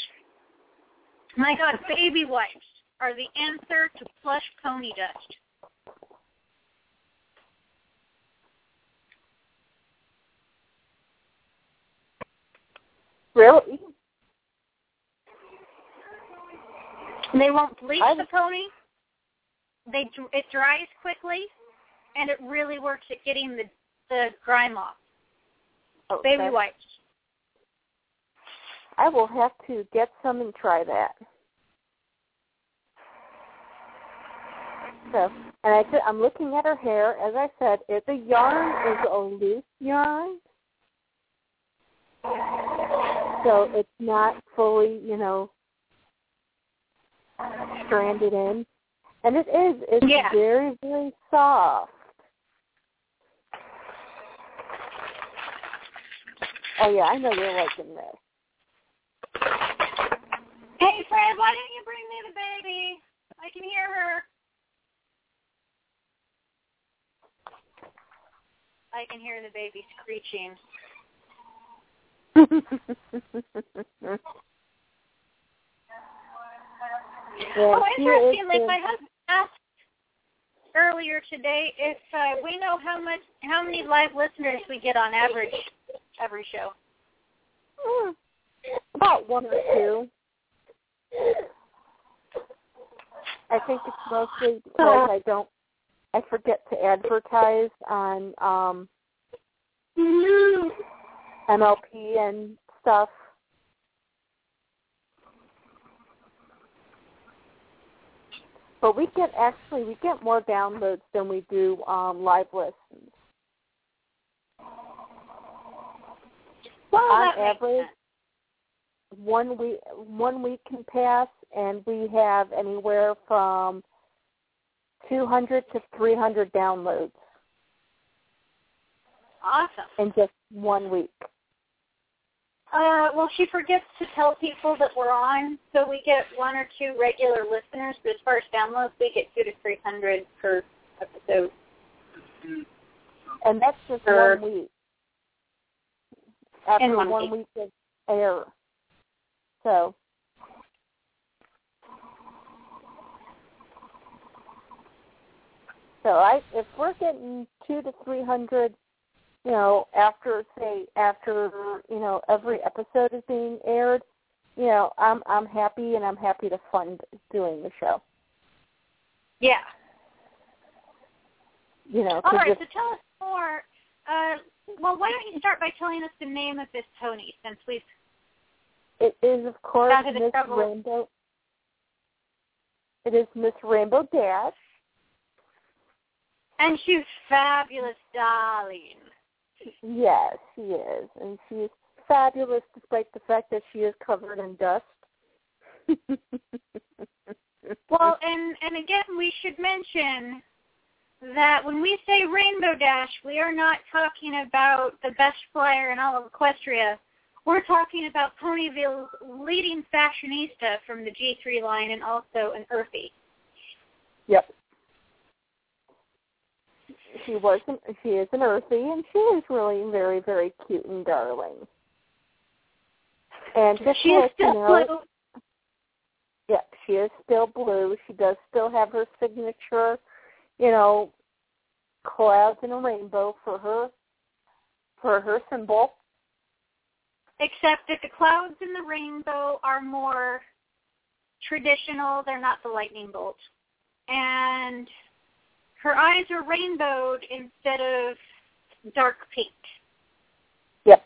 My God, baby wipes are the answer to plush pony dust. Really? They won't bleach the pony. It dries quickly, and it really works at getting the grime off. Oh, baby wipes. I will have to get some and try that. So, and I'm looking at her hair. As I said, the yarn is a loose yarn, so it's not fully, stranded in. And it is. It's very, very soft. Oh, yeah, I know you're liking this. Hey, Fred, why didn't you bring me the baby? I can hear her. I can hear the baby screeching. Oh, interesting. Like my husband asked earlier today if we know how many live listeners we get on average every show. About one or two. I think it's mostly because I forget to advertise on MLP and stuff. But we get more downloads than we do live listens. Well, on average, one week can pass, and we have anywhere from 200 to 300 downloads. Awesome. In just 1 week. Well, she forgets to tell people that we're on, so we get one or two regular listeners, but as far as downloads, we get 200 to 300 per episode. And that's just 1 week. After one week of air. So. If we're getting 200 to 300, after every episode is being aired, I'm happy, and I'm happy to fund doing the show. Yeah. All right, so tell us more. Well, why don't you start by telling us the name of this pony, since we've... It is, of course, Miss Rainbow. It is Miss Rainbow Dash. And she's fabulous, darling. Yes, she is. And she is fabulous despite the fact that she is covered in dust. Well, and again, we should mention that when we say Rainbow Dash, we are not talking about the best flyer in all of Equestria. We're talking about Ponyville's leading fashionista from the G3 line and also an Earthie. Yep. She is an Earthie, and she is really very, very cute and darling. And she is still blue. Yeah, she is still blue. She does still have her signature, clouds and a rainbow for her symbol. Except that the clouds and the rainbow are more traditional. They're not the lightning bolt. And her eyes are rainbowed instead of dark pink. Yep.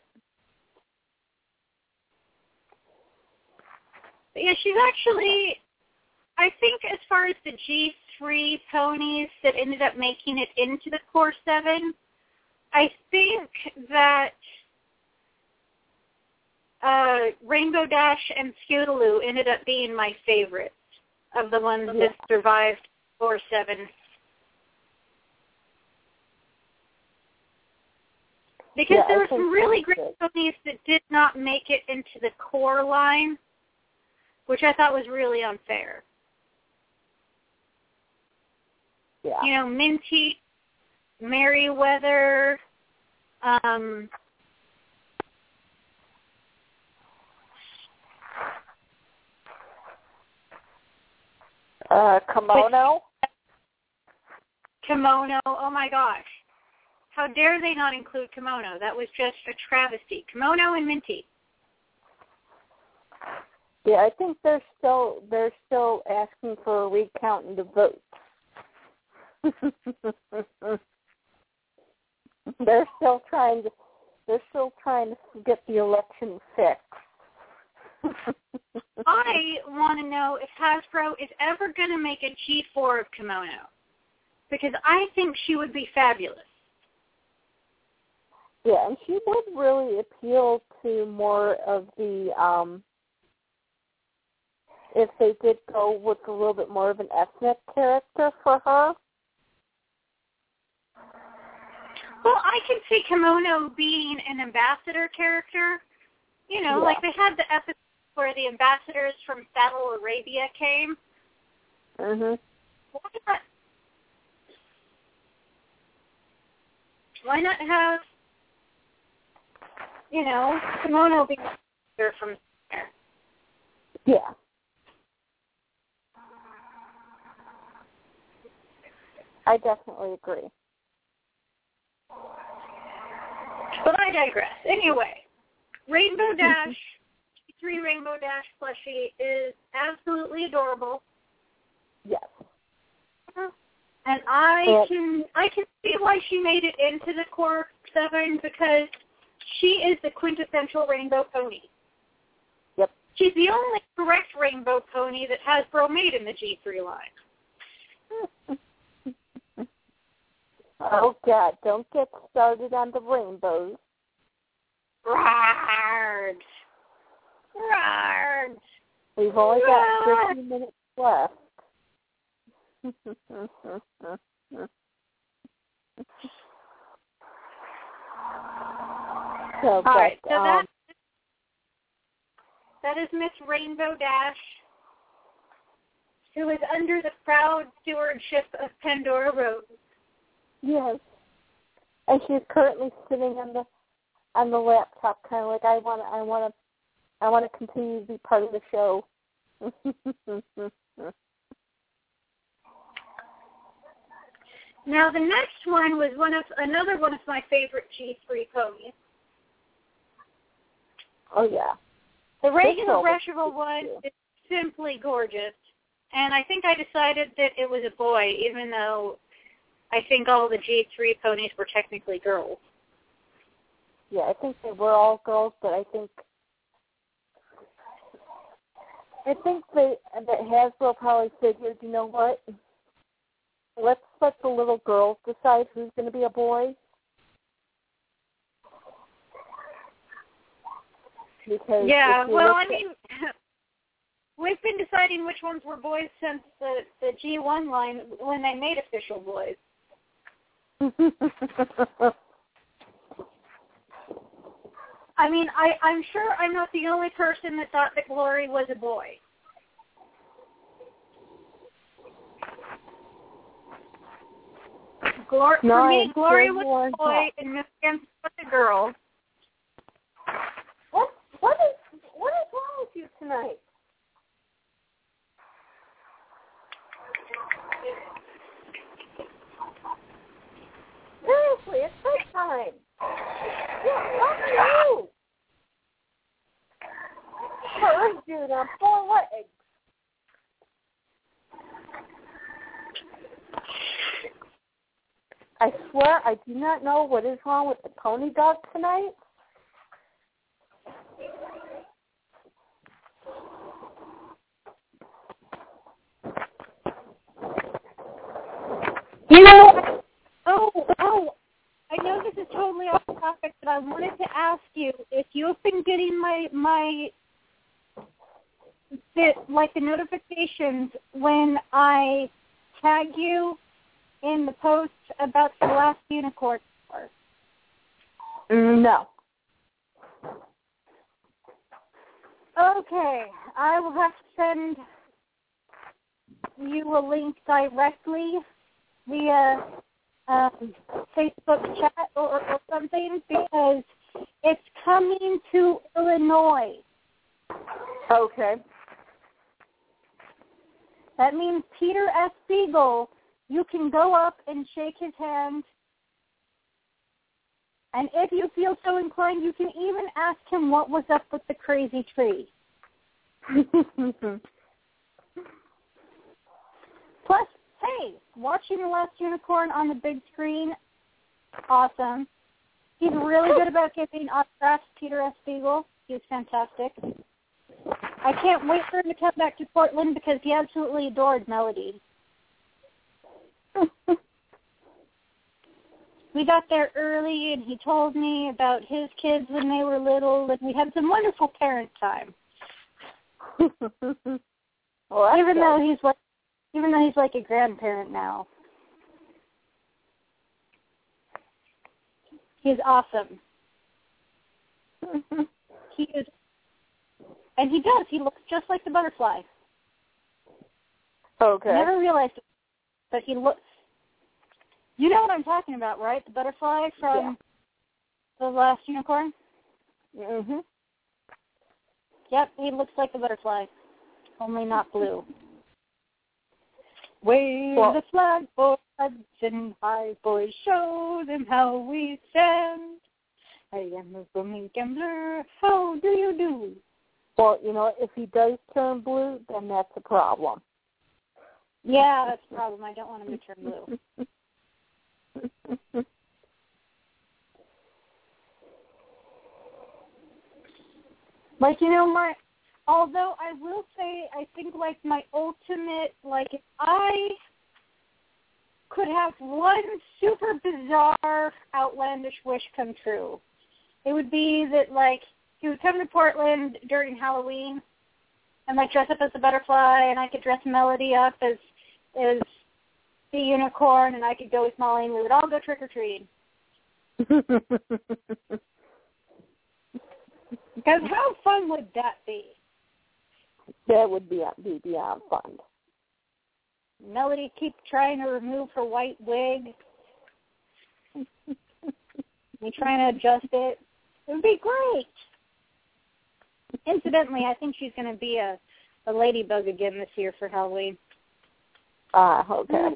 But yeah, she's actually, I think as far as the G3 ponies that ended up making it into the Core 7, I think that Rainbow Dash and Scootaloo ended up being my favorites of the ones that survived Core 7. Because there were some really great ponies that did not make it into the core line, which I thought was really unfair. Yeah. You know, Minty, Merriweather, Kimono? Kimono, oh my gosh. How dare they not include Kimono? That was just a travesty. Kimono and Minty. Yeah, I think they're still asking for a recount in the votes. They're still trying to get the election fixed. I want to know if Hasbro is ever going to make a G4 of Kimono, because I think she would be fabulous. Yeah, and she would really appeal to more of the, if they did go with a little bit more of an ethnic character for her. Well, I can see Kimono being an ambassador character. You know, yeah. Like they had the episode where the ambassadors from Saudi Arabia came. Mm-hmm. Why not have, you know, Kimono being here from there? Yeah. I definitely agree. But I digress. Anyway, Rainbow Dash, G3 Rainbow Dash plushie is absolutely adorable. Yes. And I can see why she made it into the core 7, because she is the quintessential rainbow pony. Yep. She's the only correct rainbow pony that Hasbro made in the G3 line. Oh, God, don't get started on the rainbows. Rawr! Rawr! We've only got 15 minutes left. That is Miss Rainbow Dash, who is under the proud stewardship of Pandora Rose. Yes, and she's currently sitting on the laptop, kind of like I want to continue to be part of the show. Now the next one was another one of my favorite G3 ponies. Oh yeah, the Rachel Reshival one is simply gorgeous, and I think I decided that it was a boy, even though I think all the G3 ponies were technically girls. Yeah, I think they were all girls, but I think that Hasbro probably figured, you know what? Let's let the little girls decide who's going to be a boy. Because we've been deciding which ones were boys since the G1 line when they made official boys. I mean, I'm sure I'm not the only person that thought that Glory was a boy. Glory was a boy and Miss Pam was a girl. What is wrong with you tonight? Seriously, it's bedtime. Yeah, love you. Hurry, dude, I'm full of eggs. I swear, I do not know what is wrong with the pony dog tonight. You know, I know this is totally off topic, but I wanted to ask you if you've been getting the notifications when I tag you in the post about The Last Unicorn. No. Okay, I will have to send you a link directly via Facebook chat or something, because it's coming to Illinois. Okay. That means Peter S. Beagle, you can go up and shake his hand. And if you feel so inclined, you can even ask him what was up with the crazy tree. Plus, hey, watching The Last Unicorn on the big screen, awesome. He's really good about giving autographs, Peter S. Beagle. He was fantastic. I can't wait for him to come back to Portland because he absolutely adored Melody. We got there early, and he told me about his kids when they were little, and we had some wonderful parent time. Well, even though he's like a grandparent now, he's awesome. He is, and he does. He looks just like the butterfly. Okay. I never realized it, but he looks. You know what I'm talking about, right? The butterfly from The Last Unicorn? Mm-hmm. Yep, he looks like the butterfly, only not blue. Wave the flag for Hudson High, boys, show them how we stand. I am a booming gambler, how do you do? Well, you know, if he does turn blue, then that's a problem. Yeah, that's a problem. I don't want him to turn blue. Like, you know, although I will say, I think, like, my ultimate, like, if I could have one super bizarre, outlandish wish come true, it would be that, like, he would come to Portland during Halloween and, like, dress up as a butterfly, and I could dress Melody up as the unicorn, and I could go with Molly, and we would all go trick-or-treating. Because how fun would that be? That would be beyond fun. Melody keep trying to remove her white wig. We're trying to adjust it. It would be great. Incidentally, I think she's going to be a ladybug again this year for Halloween. Ah, okay.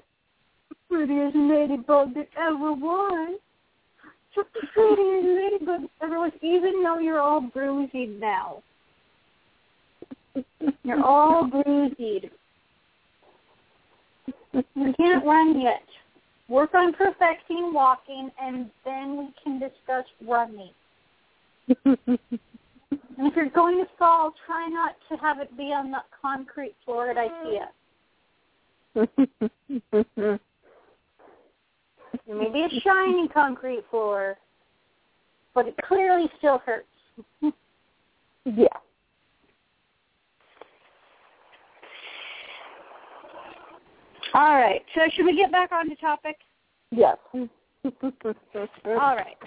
Prettiest ladybug that ever was. Just the prettiest ladybug that ever was, even though you're all bruised now. You're all bruised. You can't run yet. Work on perfecting walking, and then we can discuss running. And if you're going to fall, try not to have it be on that concrete floor at IKEA. Maybe a shiny concrete floor, but it clearly still hurts. Yeah. All right. So should we get back on to topic? Yes. All right.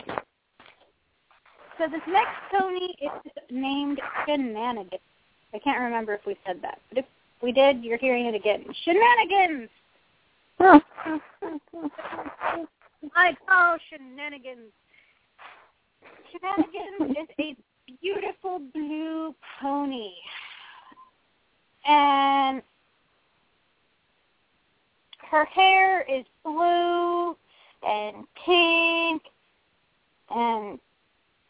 So this next pony is named Shenanigans. I can't remember if we said that, but if we did, you're hearing it again. Shenanigans! I call Shenanigans. Shenanigans is a beautiful blue pony. And her hair is blue and pink and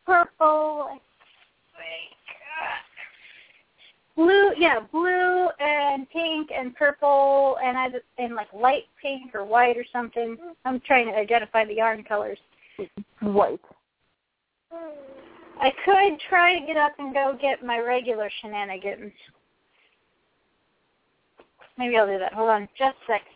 purple. I think. Blue and pink and purple and like light pink or white or something. I'm trying to identify the yarn colors. White. I could try to get up and go get my regular Shenanigans. Maybe I'll do that. Hold on just a second.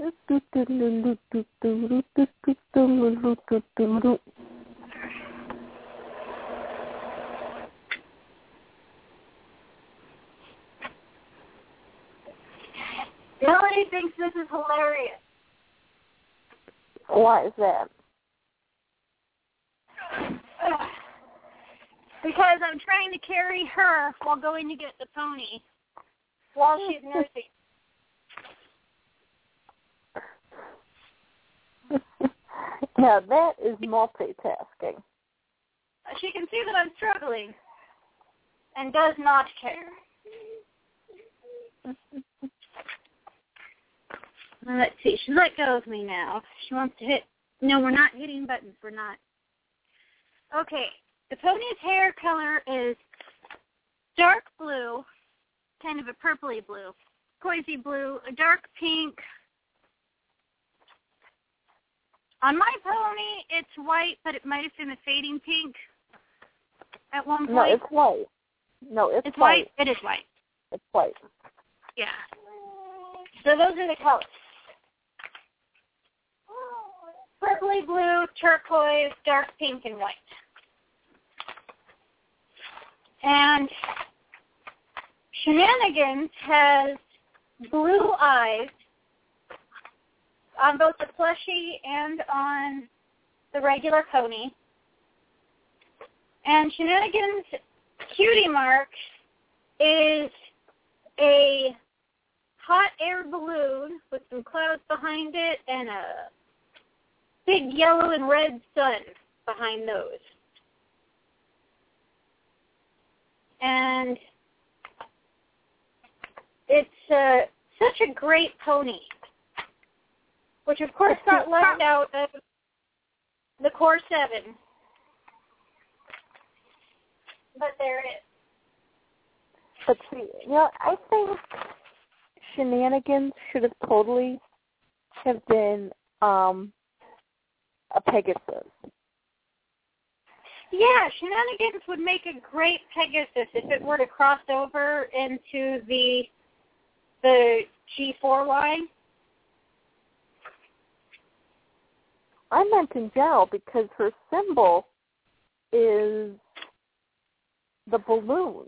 Melody thinks this is hilarious. Why is that? Because I'm trying to carry her while going to get the pony while she's nursing. Now that is multitasking. She can see that I'm struggling and does not care. Let's see. She let go of me now. She wants to hit. No, we're not hitting buttons. We're not. Okay. The pony's hair color is dark blue, kind of a purpley blue, coisy blue, a dark pink. On my pony, it's white, but it might have been a fading pink at one point. No, it's white. It is white. It's white. Yeah. So those are the colors. Purpley blue, turquoise, dark pink, and white. And Shenanigans has blue eyes on both the plushie and on the regular pony. And Shenanigans' cutie mark is a hot air balloon with some clouds behind it and a big yellow and red sun behind those. And it's such a great pony, which, of course, got left out of the Core 7. But there it is. Let's see. You know, I think Shenanigans should have totally have been a Pegasus. Yeah, Shenanigans would make a great Pegasus if it were to cross over into the G4 line. I meant in general because her symbol is the balloon.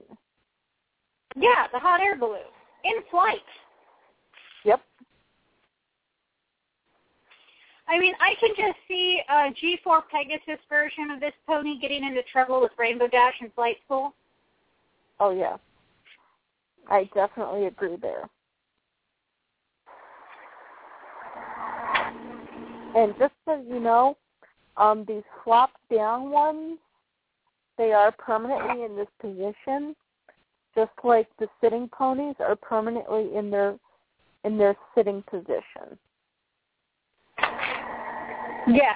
Yeah, the hot air balloon. In flight. Yep. I mean, I can just see a G4 Pegasus version of this pony getting into trouble with Rainbow Dash and Flight School. Oh, yeah. I definitely agree there. And just so you know, these flop-down ones, they are permanently in this position, just like the sitting ponies are permanently in their sitting position. Yeah.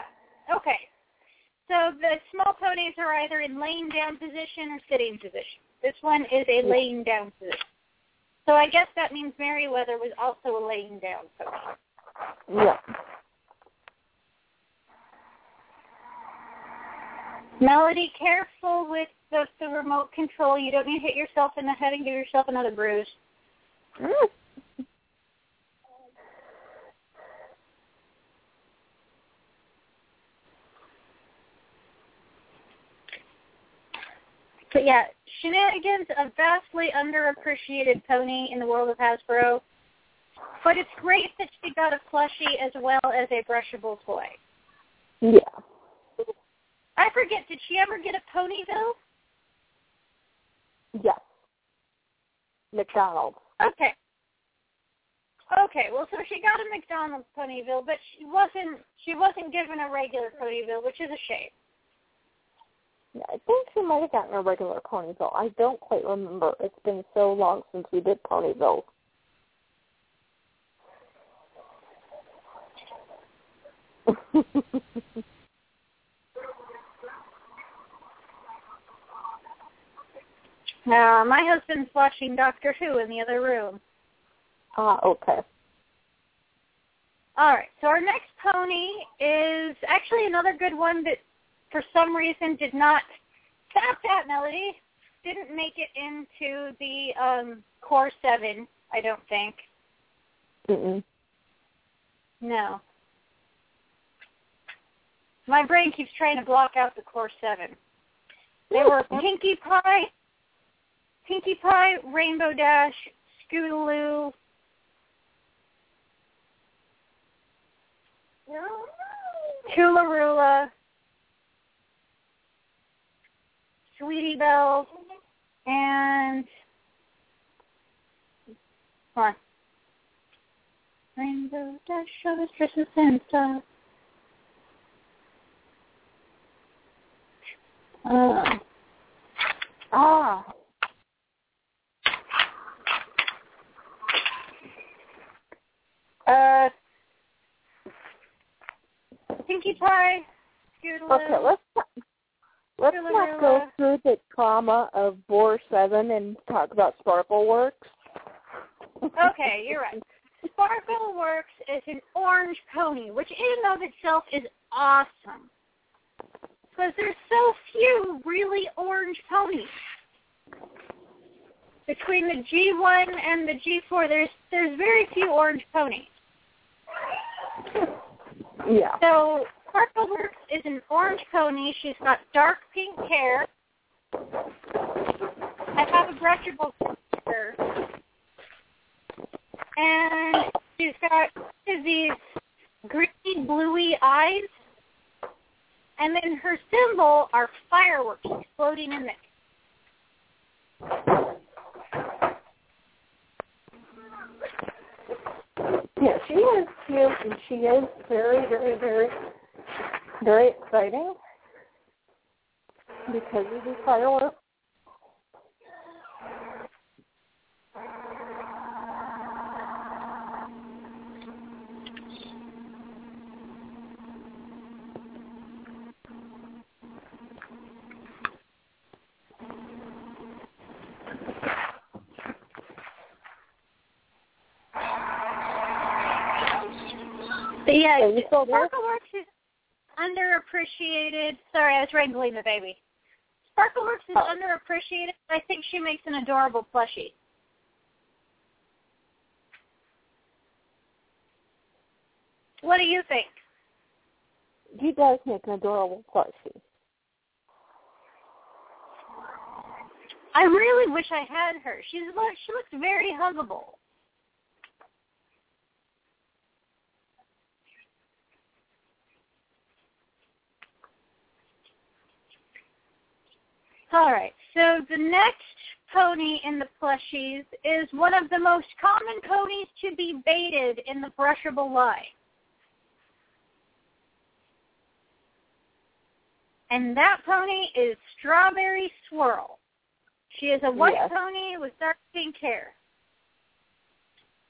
Okay. So the small ponies are either in laying down position or sitting position. This one is a laying down position. So I guess that means Merryweather was also a laying down pony. Yeah. Melody, careful with the remote control. You don't need to hit yourself in the head and give yourself another bruise. But yeah, Shenanigans, a vastly underappreciated pony in the world of Hasbro. But it's great that she got a plushie as well as a brushable toy. Yeah. I forget, did she ever get a Ponyville? Yes. McDonald's. Okay. Okay, well, so she got a McDonald's Ponyville, but she wasn't given a regular Ponyville, which is a shame. I think she might have gotten a regular Ponyville. I don't quite remember. It's been so long since we did Ponyville. Now, my husband's watching Doctor Who in the other room. Okay. All right, so our next pony is actually another good one that for some reason did not stop that melody, didn't make it into the Core 7, I don't think. No. My brain keeps trying to block out the core seven. They were Pinkie Pie, Rainbow Dash, Scootaloo. Tula-Rula, Sweetie Bells, and come on. Rainbow Dash of Dresses and Stuff. Pinkie Pie, Scootaloo. Okay, let's not go through the trauma of Boar 7 and talk about Sparkle Works. Okay, you're right. Sparkle Works is an orange pony, which in and of itself is awesome. Because there's so few really orange ponies. Between the G1 and the G4, there's very few orange ponies. Yeah. So Sparkle Works is an orange pony. She's got dark pink hair. I have a brushable hair. And she's got these greeny, bluey eyes. And then her symbol are fireworks floating in it. Yeah, she is cute, and she is very, very, very, very exciting because of the fireworks. Yeah, Sparkle Works is underappreciated. Sorry, I was wrangling the baby. Sparkle Works is underappreciated. I think she makes an adorable plushie. What do you think? She does make an adorable plushie. I really wish I had her. She looks very huggable. All right, so the next pony in the plushies is one of the most common ponies to be baited in the brushable line. And that pony is Strawberry Swirl. She is a white pony with dark pink hair.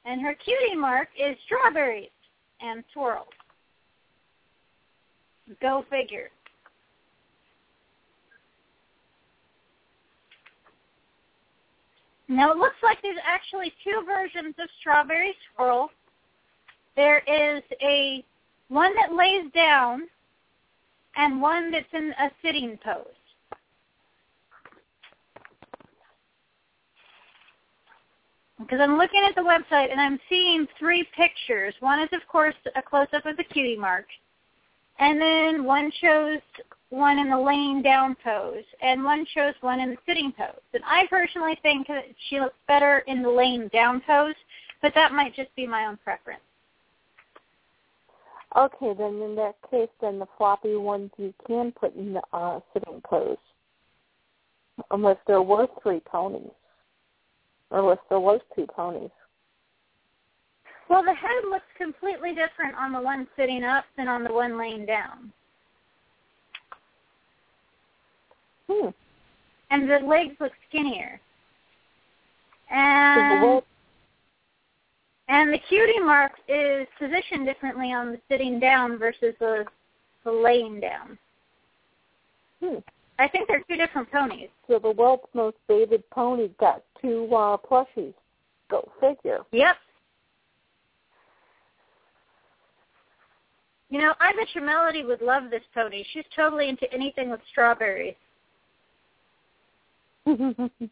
And her cutie mark is strawberries and swirls. Go figure. Now, it looks like there's actually two versions of Strawberry Swirl. There is one that lays down and one that's in a sitting pose. Because I'm looking at the website and I'm seeing three pictures. One is, of course, a close-up of the cutie mark. And then one shows one in the laying down pose, and one shows one in the sitting pose. And I personally think that she looks better in the laying down pose, but that might just be my own preference. Okay, then in that case, then the floppy ones you can put in the sitting pose, unless there were three ponies, or unless there was two ponies. Well, the head looks completely different on the one sitting up than on the one laying down. And the legs look skinnier. And the cutie mark is positioned differently on the sitting down versus the laying down. I think they're two different ponies. So the world's most baited pony got two plushies. Go figure. Yep. You know, I bet your Melody would love this pony. She's totally into anything with strawberries. In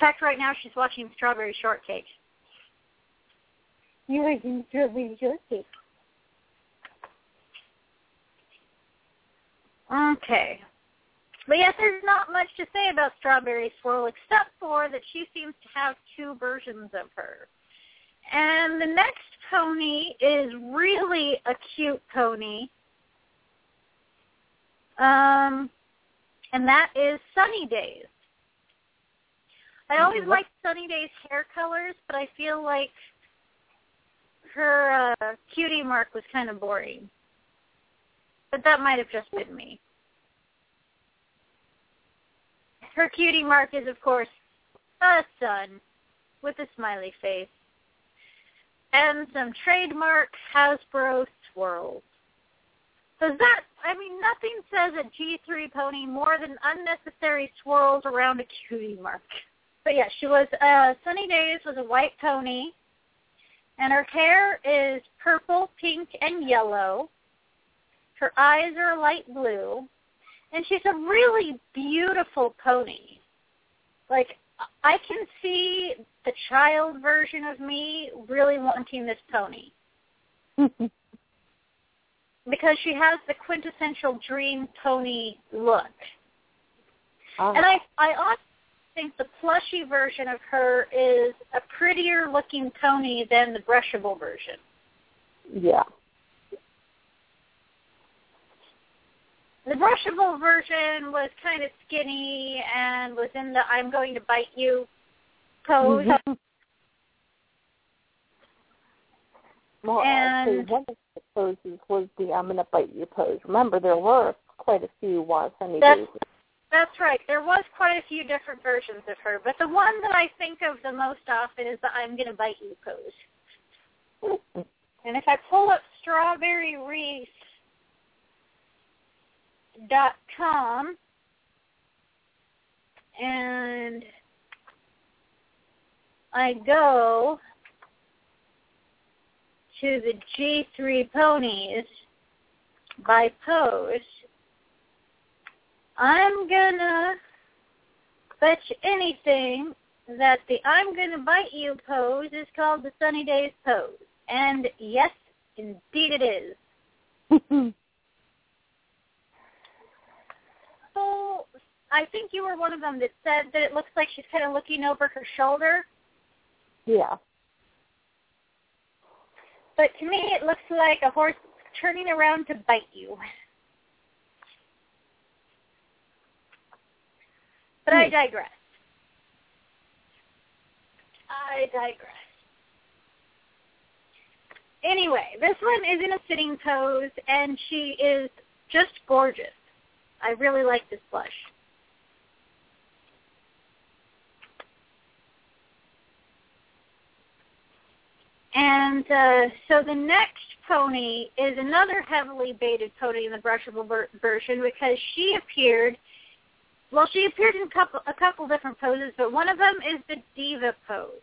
fact, right now she's watching Strawberry Shortcake. You were in Strawberry Shortcake. Okay. But yes, there's not much to say about Strawberry Swirl except for that she seems to have two versions of her. And the next pony is really a cute pony. And that is Sunny Days. I always liked Sunny Day's hair colors, but I feel like her cutie mark was kind of boring. But that might have just been me. Her cutie mark is, of course, a sun with a smiley face. And some trademark Hasbro swirls. Nothing says a G3 pony more than unnecessary swirls around a cutie mark. But yeah, she was, Sunny Days was a white pony, and her hair is purple, pink, and yellow. Her eyes are light blue, and she's a really beautiful pony. Like, I can see the child version of me really wanting this pony. Because she has the quintessential dream pony look. Oh. And I also think the plushy version of her is a prettier looking pony than the brushable version. Yeah. The brushable version was kind of skinny and was in the I'm going to bite you pose. Mm-hmm. Well, actually, one of the poses was the I'm going to bite you pose. Remember, there were quite a few Sunny Days. That's right. There was quite a few different versions of her, but the one that I think of the most often is the I'm going to bite you pose. Mm-hmm. And if I pull up StrawberryWreath.com and I go to the G3 ponies by pose, I'm gonna bet you anything that the I'm gonna bite you pose is called the Sunny Days pose. And yes, indeed it is. So I think you were one of them that said that it looks like she's kind of looking over her shoulder. Yeah. But to me, it looks like a horse turning around to bite you. But I digress. Anyway, this one is in a sitting pose, and she is just gorgeous. I really like this plush. And so the next pony is another heavily baited pony in the brushable version because she appeared in a couple different poses, but one of them is the diva pose.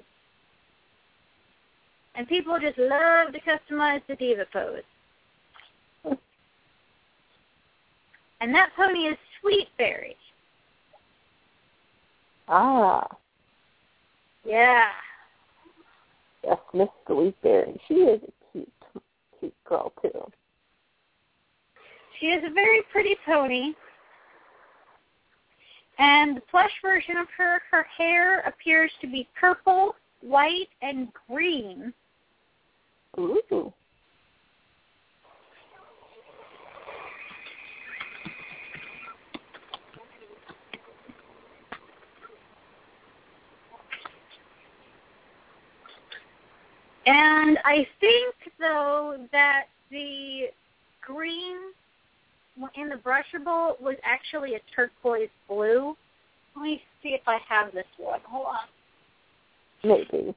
And people just love to customize the diva pose. And that pony is Sweetberry. Ah. Yeah. Yes, Miss Sweetberry. She is a cute girl, too. She is a very pretty pony. And the plush version of her hair appears to be purple, white, and green. Ooh. And I think, though, that the green in the brushable was actually a turquoise blue. Let me see if I have this one. Hold on. Maybe.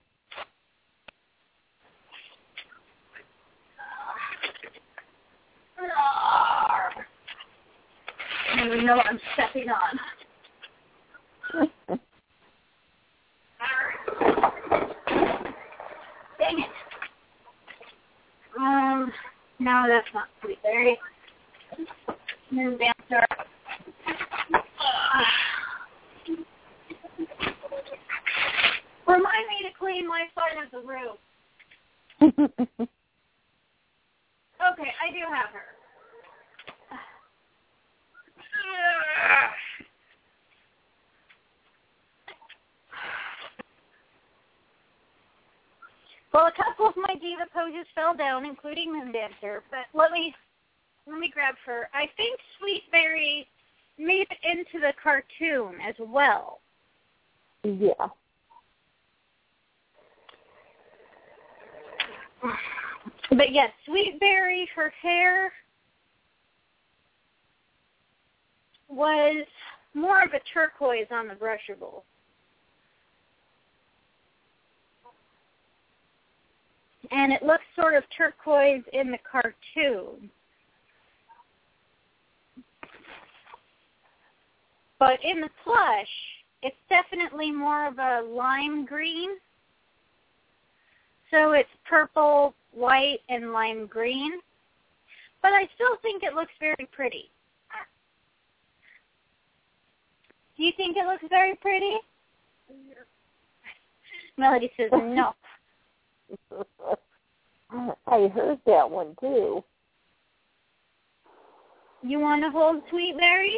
I don't even know what I'm stepping on. Dang it. No, that's not Sweetberry. Move down, sir. Remind me to clean my side of the room. Okay, I do have her. Well, a couple of my diva poses fell down, including Moon Dancer, but let me grab her. I think Sweetberry made it into the cartoon as well. Yeah. But yes, Sweetberry, her hair was more of a turquoise on the brushable. And it looks sort of turquoise in the cartoon. But in the plush, it's definitely more of a lime green. So it's purple, white, and lime green. But I still think it looks very pretty. Do you think it looks very pretty? Melody says no. I heard that one too. You want to hold Sweetberry?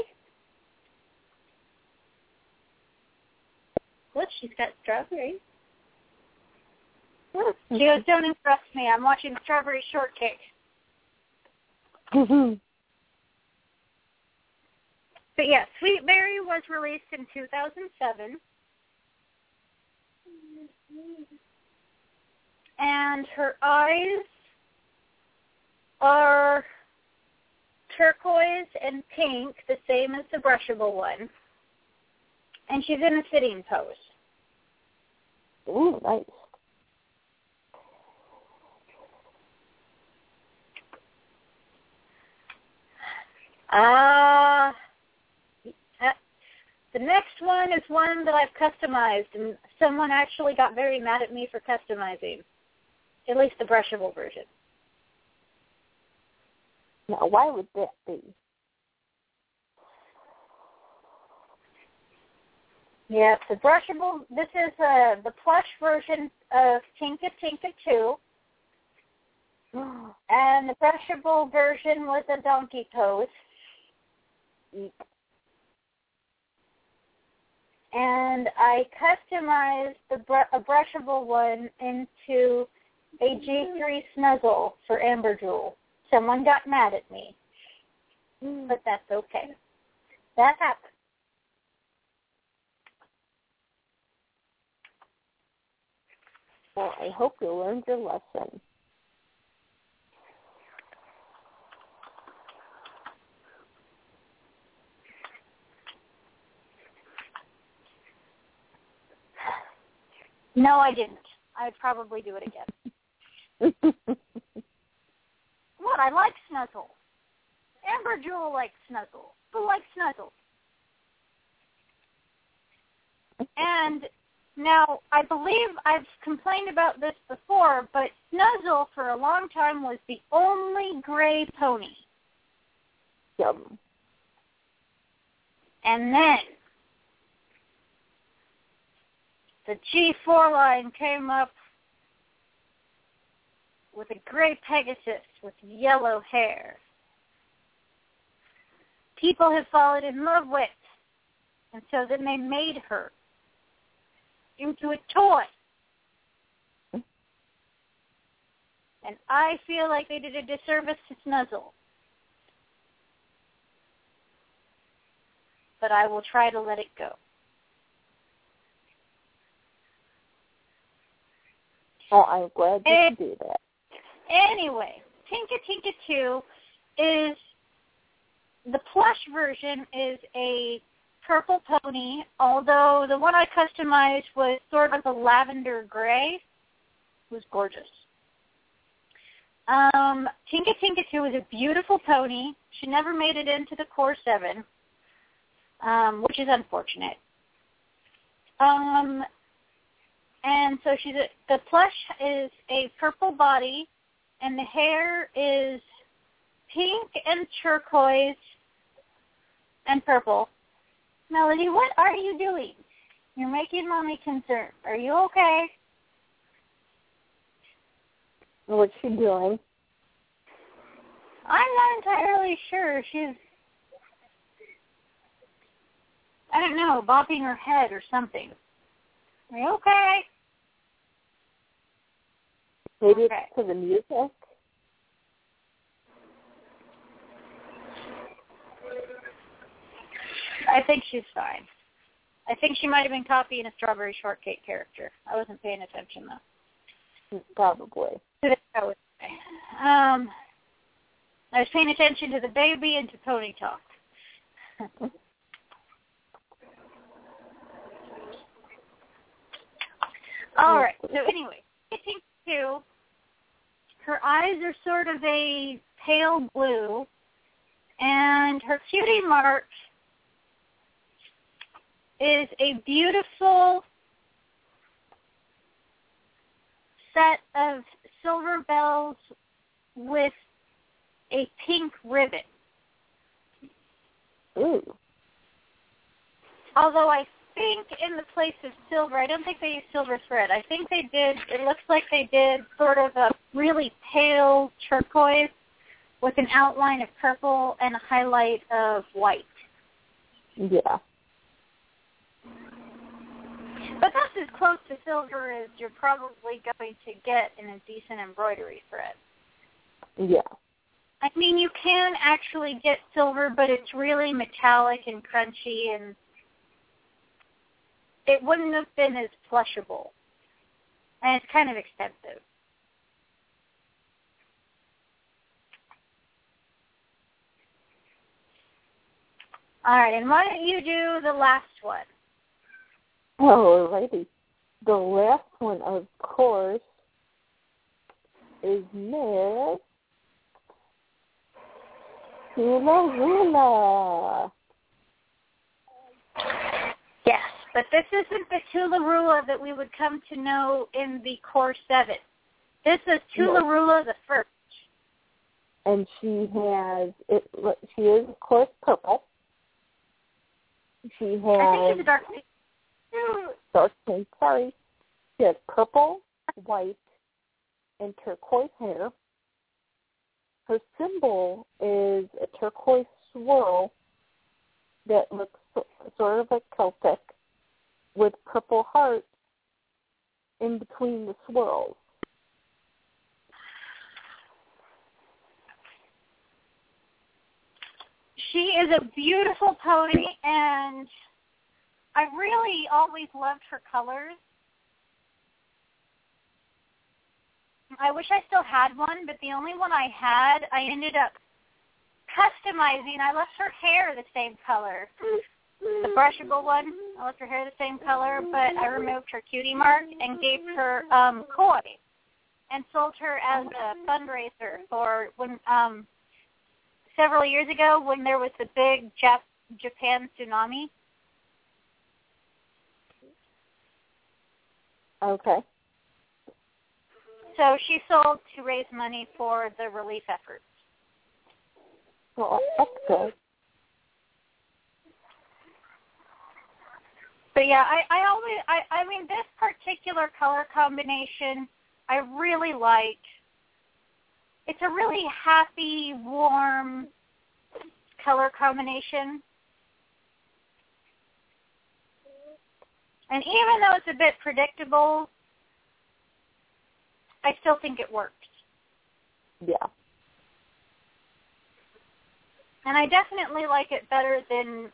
Look, she's got Strawberry. She goes, don't interrupt me. I'm watching Strawberry Shortcake. Mm-hmm. But yeah, Sweetberry was released in 2007. And her eyes are turquoise and pink, the same as the brushable one. And she's in a sitting pose. Ooh, nice. The next one is one that I've customized, and someone actually got very mad at me for customizing. At least the brushable version. Now, why would that be? Yeah, the brushable, this is the plush version of Tinka Tinka 2. And the brushable version was a donkey pose. And I customized a brushable one into a G3 snuggle for Amber Jewel. Someone got mad at me. But that's okay. That happened. Well, I hope you learned your lesson. No, I didn't. I'd probably do it again. What? I like Snuzzle. Amber Jewel likes Snuzzle. Who likes Snuzzle? And now, I believe I've complained about this before, but Snuzzle for a long time was the only gray pony. Yum. And then the G4 line came up with a gray Pegasus with yellow hair. People have fallen in love with, and so then they made her into a toy. And I feel like they did a disservice to Snuzzle. But I will try to let it go. Oh, I'm glad you could do that. Anyway, Tinka Tinka 2 is, the plush version is a purple pony, although the one I customized was sort of a lavender gray. It was gorgeous. Tinka Tinka 2 is a beautiful pony. She never made it into the Core 7, which is unfortunate. And so the plush is a purple body, and the hair is pink and turquoise and purple. Melody, what are you doing? You're making Mommy concerned. Are you okay? what she's doing. I'm not entirely sure. She's, I don't know, bopping her head or something. Are you okay? Maybe okay. It's to the music. I think she's fine. I think she might have been copying a Strawberry Shortcake character. I wasn't paying attention, though. Probably. I was paying attention to the baby and to Pony Talk. All right. So anyway, getting to her eyes are sort of a pale blue, and her cutie mark is a beautiful set of silver bells with a pink ribbon. Ooh. Although I think in the place of silver, I don't think they used silver thread. I think they did, it looks like they did sort of a really pale turquoise with an outline of purple and a highlight of white. Yeah. But that's as close to silver as you're probably going to get in a decent embroidery thread. Yeah. I mean, you can actually get silver, but it's really metallic and crunchy, and it wouldn't have been as plushable. And it's kind of expensive. All right, and why don't you do the last one? Alrighty. The last one, of course, is Miss Tularula. Yes, but this isn't the Tularula that we would come to know in the Core 7. This is Tularula the First. And she is, of course, purple. She has... I think it's a dark pink. Dark pink, sorry. She has purple, white, and turquoise hair. Her symbol is a turquoise swirl that looks sort of like Celtic with purple hearts in between the swirls. She is a beautiful pony, and I really always loved her colors. I wish I still had one, but the only one I had, I ended up customizing. I left her hair the same color. The brushable one, I left her hair the same color, but I removed her cutie mark and gave her koi and sold her as a fundraiser for when several years ago when there was the big Japan tsunami. Okay. So she sold to raise money for the relief efforts. Well, that's good. But yeah, I mean, this particular color combination I really like. It's a really happy, warm color combination. And even though it's a bit predictable, I still think it works. Yeah. And I definitely like it better than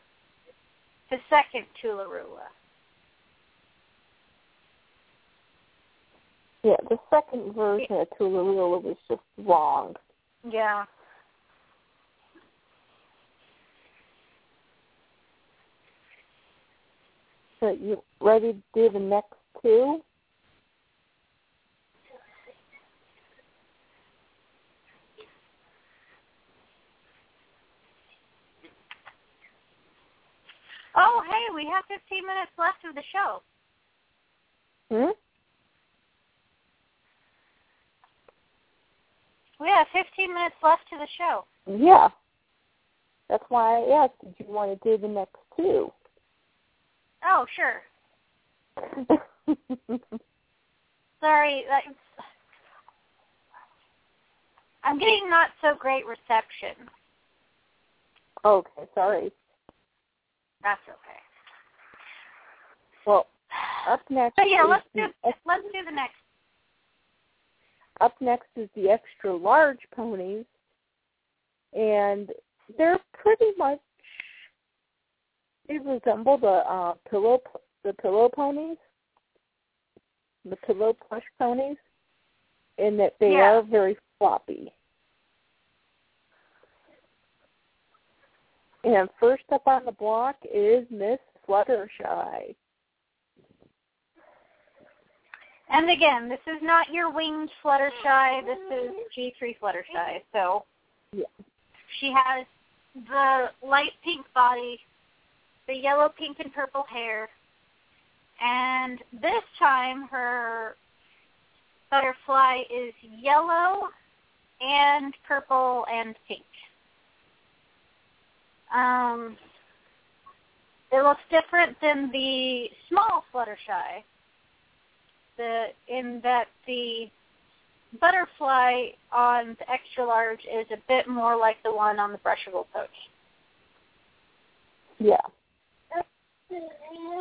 the second Tularula. Yeah, the second version of Tularula was just wrong. Yeah. So you ready to do the next two? Oh, hey, we have 15 minutes left of the show. Hmm? We have 15 minutes left to the show. Yeah. That's why I asked, did you want to do the next two? Oh, sure. Sorry. I'm getting not so great reception. Okay, sorry. That's okay. Well, up next. But yeah, let's do the next. Up next is the extra large ponies, and they're pretty much they resemble the pillow plush ponies, in that they are very floppy. And first up on the block is Miss Fluttershy. And again, this is not your winged Fluttershy. This is G3 Fluttershy. So she has the light pink body, the yellow, pink, and purple hair. And this time her butterfly is yellow and purple and pink. It looks different than the small Fluttershy. In that the butterfly on the extra large is a bit more like the one on the brushable pony. Yeah.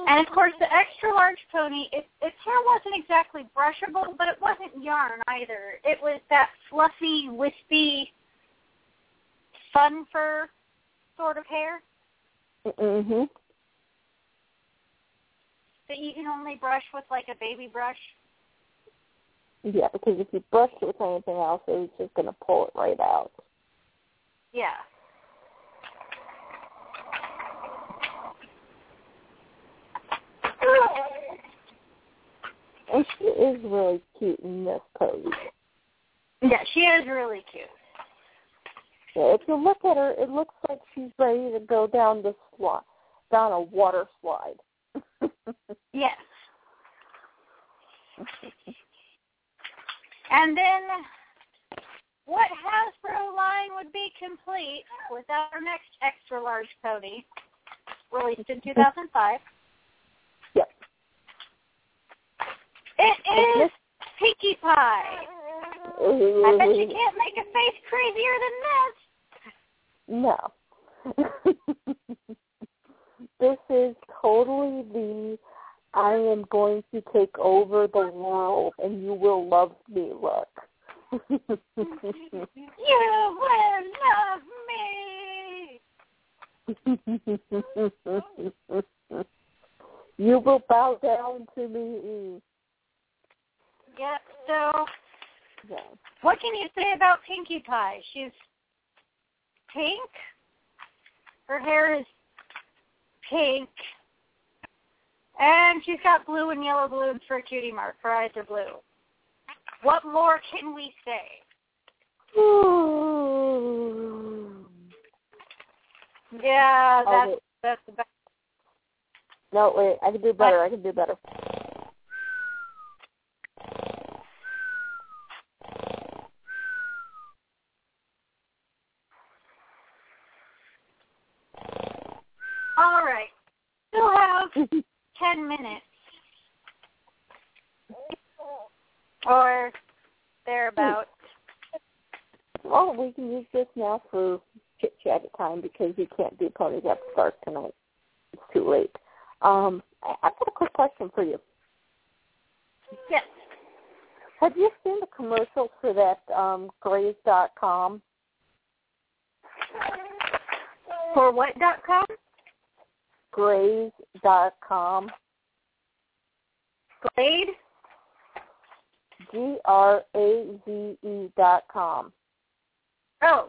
And of course, the extra large pony, its hair wasn't exactly brushable, but it wasn't yarn either. It was that fluffy, wispy, fun fur sort of hair. Mm-hmm. That you can only brush with, like, a baby brush? Yeah, because if you brushed it with anything else, it was just going to pull it right out. Yeah. And she is really cute in this pose. Yeah, she is really cute. Yeah, if you look at her, it looks like she's ready to go down a water slide. Yes. And then what Hasbro line would be complete without our next extra large pony, released in 2005? Yep. It is Pinkie Pie. I bet you can't make a face crazier than this. No. This is totally the I am going to take over the world and you will love me look. You will love me. You will bow down to me. Yep, so what can you say about Pinkie Pie? She's pink. Her hair is pink, and she's got blue and yellow balloons for a cutie mark. Her eyes are blue. What more can we say? Ooh. Yeah, that's the best. No, wait, I can do better. All right, still have 10 minutes, or thereabouts. Well, we can use this now for chit-chat time because we can't do ponies after dark tonight. It's too late. I've got a quick question for you. Yes. Have you seen the commercials for that Graze.com? For what.com? Graze.com. Grade? Graze.com. Oh.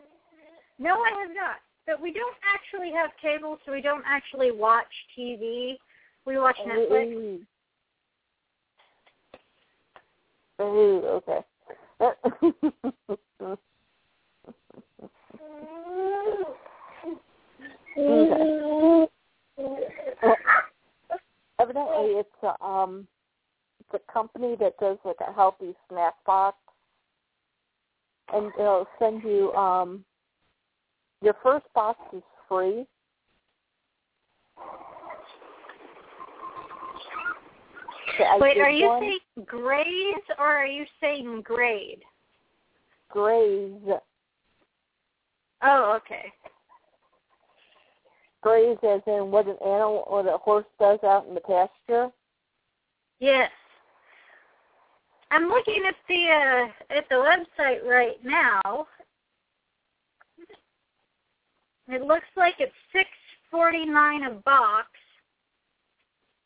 No, I have not. But we don't actually have cable, so we don't actually watch TV. We watch Netflix. Oh, okay. Well, evidently, it's a company that does like a healthy snack box, and they'll send you your first box is free, so wait, are you saying Graze or are you saying grade? Graze Oh, okay. Graze as in what an animal or the horse does out in the pasture? Yes. I'm looking at the website right now. It looks like it's $6.49 a box.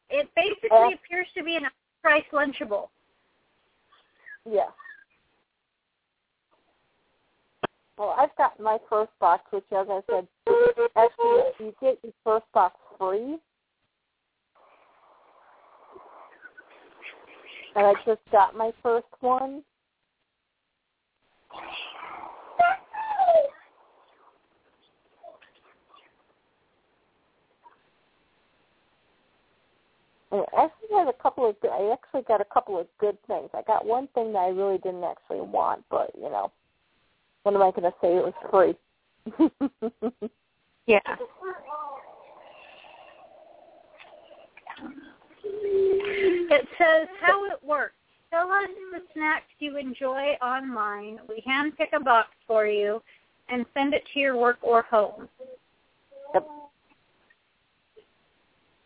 It basically appears to be an price lunchable. Yeah. Well, I've got my first box, which, as I said, actually, you get your first box free. And I just got my first one. And I actually got a couple of good things. I got one thing that I really didn't actually want, but, you know, what am I going to say? It was free. Yeah. It says how it works. Tell us the snacks you enjoy online. We handpick a box for you and send it to your work or home. Yep.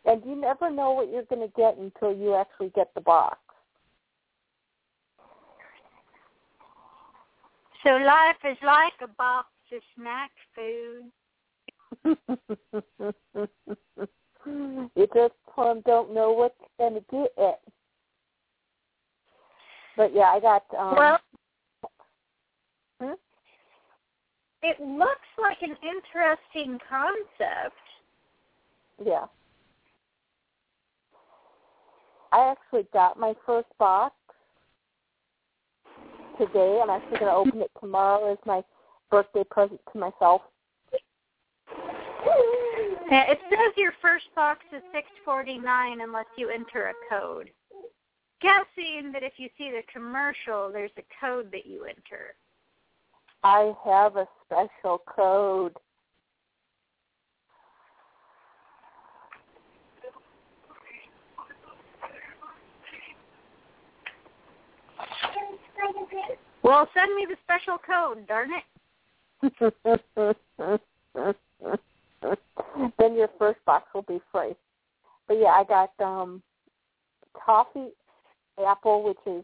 And you never know what you're going to get until you actually get the box. So life is like a box of snack food. You just don't know what you're going to get it. But, yeah, I got... It looks like an interesting concept. Yeah. I actually got my first box today. I'm actually going to open it tomorrow as my birthday present to myself. It says your first box is $6.49 unless you enter a code. Guessing that if you see the commercial, there's a code that you enter. I have a special code. Well, send me the special code, darn it. Then your first box will be free. But, yeah, I got toffee apple, which is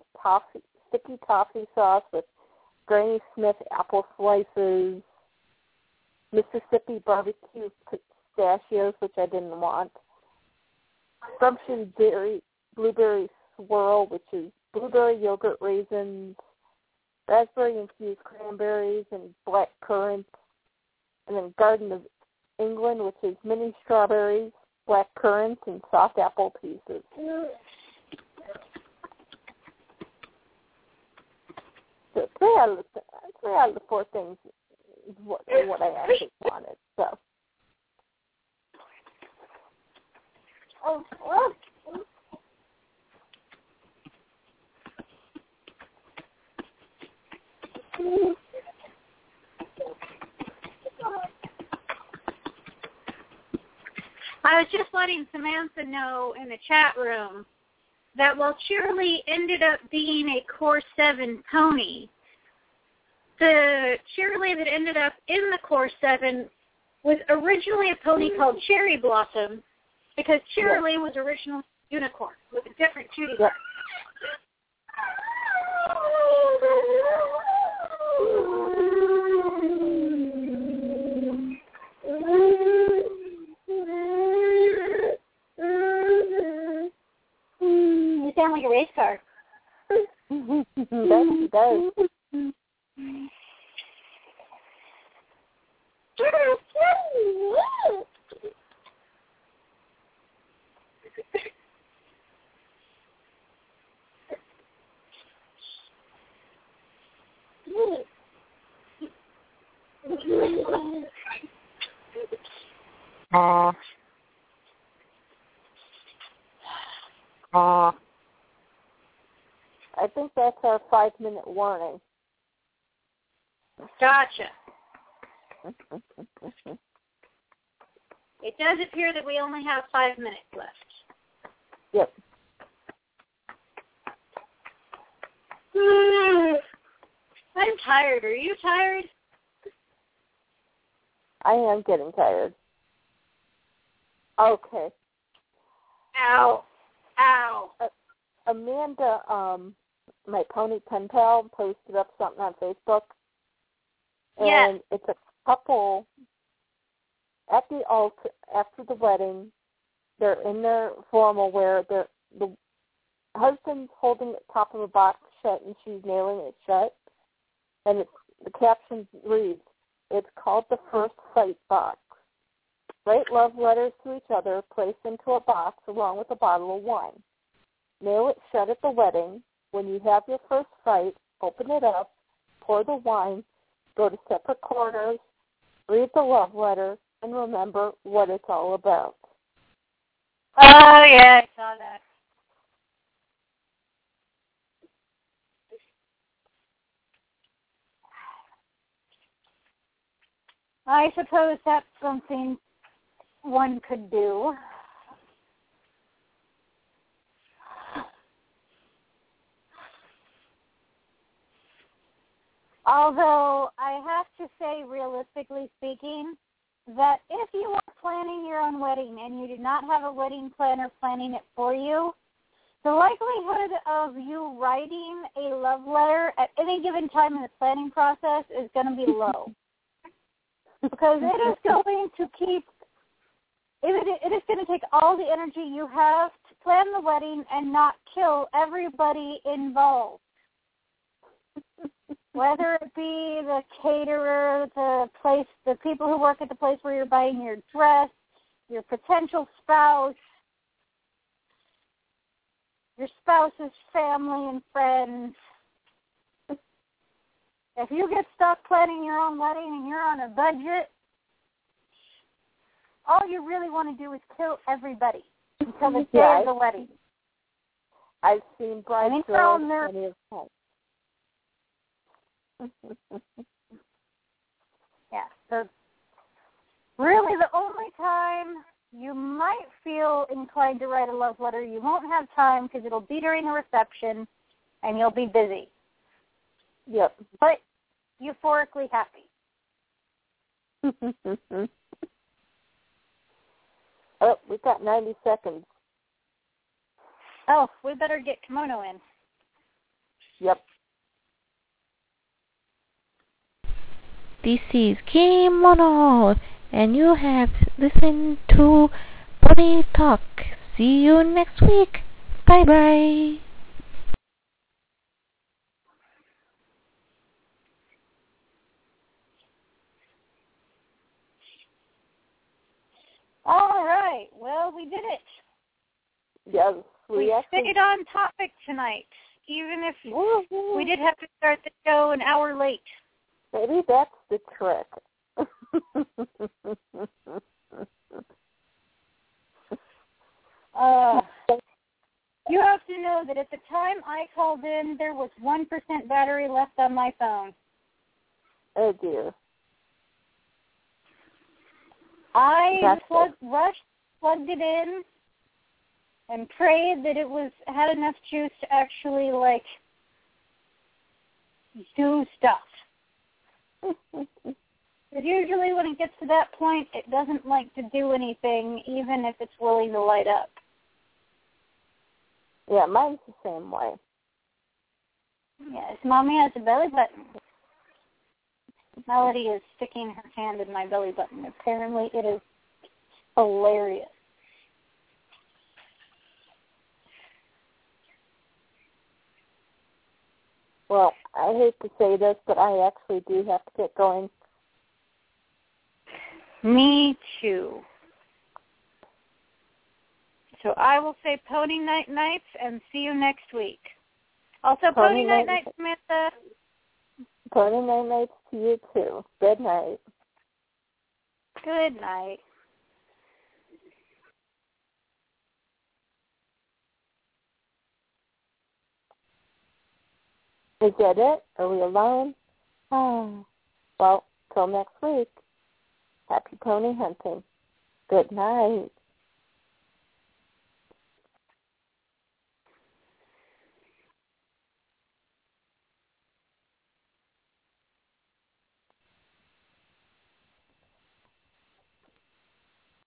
sticky toffee sauce with Granny Smith apple slices, Mississippi barbecue pistachios, which I didn't want, Gumption Dairy Blueberry Swirl, which is blueberry yogurt raisins, raspberry-infused cranberries, and black currants, and then Garden of England, which is mini strawberries, black currants, and soft apple pieces. So three out of the four things is what I actually wanted. So. I was just letting Samantha know in the chat room that while Cheerly ended up being a Core 7 pony, the Cheerly that ended up in the Core 7 was originally a pony called Cherry Blossom, because Cheerly was originally a unicorn with a different cutie mark. You sound like a race car. That does. I think that's our 5-minute warning. Gotcha. It does appear that we only have 5 minutes left. Yep. I'm tired. Are you tired? I am getting tired. Okay. Ow. Ow. Amanda, my pony pen pal, posted up something on Facebook. And it's a couple at the altar after the wedding. They're in their formal wear. The husband's holding the top of a box shut, and she's nailing it shut. And the caption reads, "It's called the first sight box. Write love letters to each other, placed into a box along with a bottle of wine. Nail it shut at the wedding. When you have your first sight, open it up, pour the wine, go to separate corners, read the love letter, and remember what it's all about." Oh, yeah, I saw that. I suppose that's something one could do. Although I have to say, realistically speaking, that if you are planning your own wedding and you do not have a wedding planner planning it for you, the likelihood of you writing a love letter at any given time in the planning process is going to be low. Because it is going to it is going to take all the energy you have to plan the wedding and not kill everybody involved. Whether it be the caterer, the place, the people who work at the place where you're buying your dress, your potential spouse, your spouse's family and friends. If you get stuck planning your own wedding and you're on a budget, all you really want to do is kill everybody until the day of the wedding. I've seen brides throw many of them. Yeah, so really the only time you might feel inclined to write a love letter, you won't have time because it'll be during a reception and you'll be busy. Yep. But euphorically happy. Oh, we've got 90 seconds. Oh, we better get Kimono in. Yep. This is Kimono, and you have listened to Pony Talk. See you next week. Bye-bye. All right. Well, we did it. Yes, we stayed on topic tonight, even if we did have to start the show an hour late. Maybe that's the trick. You have to know that at the time I called in, there was 1% battery left on my phone. Oh, dear. I plugged it in and prayed that it had enough juice to actually, like, do stuff. But usually when it gets to that point, it doesn't like to do anything, even if it's willing to light up. Yeah, mine's the same way. Yes, Mommy has a belly button. Melody is sticking her hand in my belly button. Apparently it is hilarious. Well, I hate to say this, but I actually do have to get going. Me too. So I will say pony night-nights and see you next week. Also, pony night-nights, Samantha. Pony night-nights to you too. Good night. Good night. Is that it? Are we alone? Oh. Well, till next week, happy pony hunting. Good night.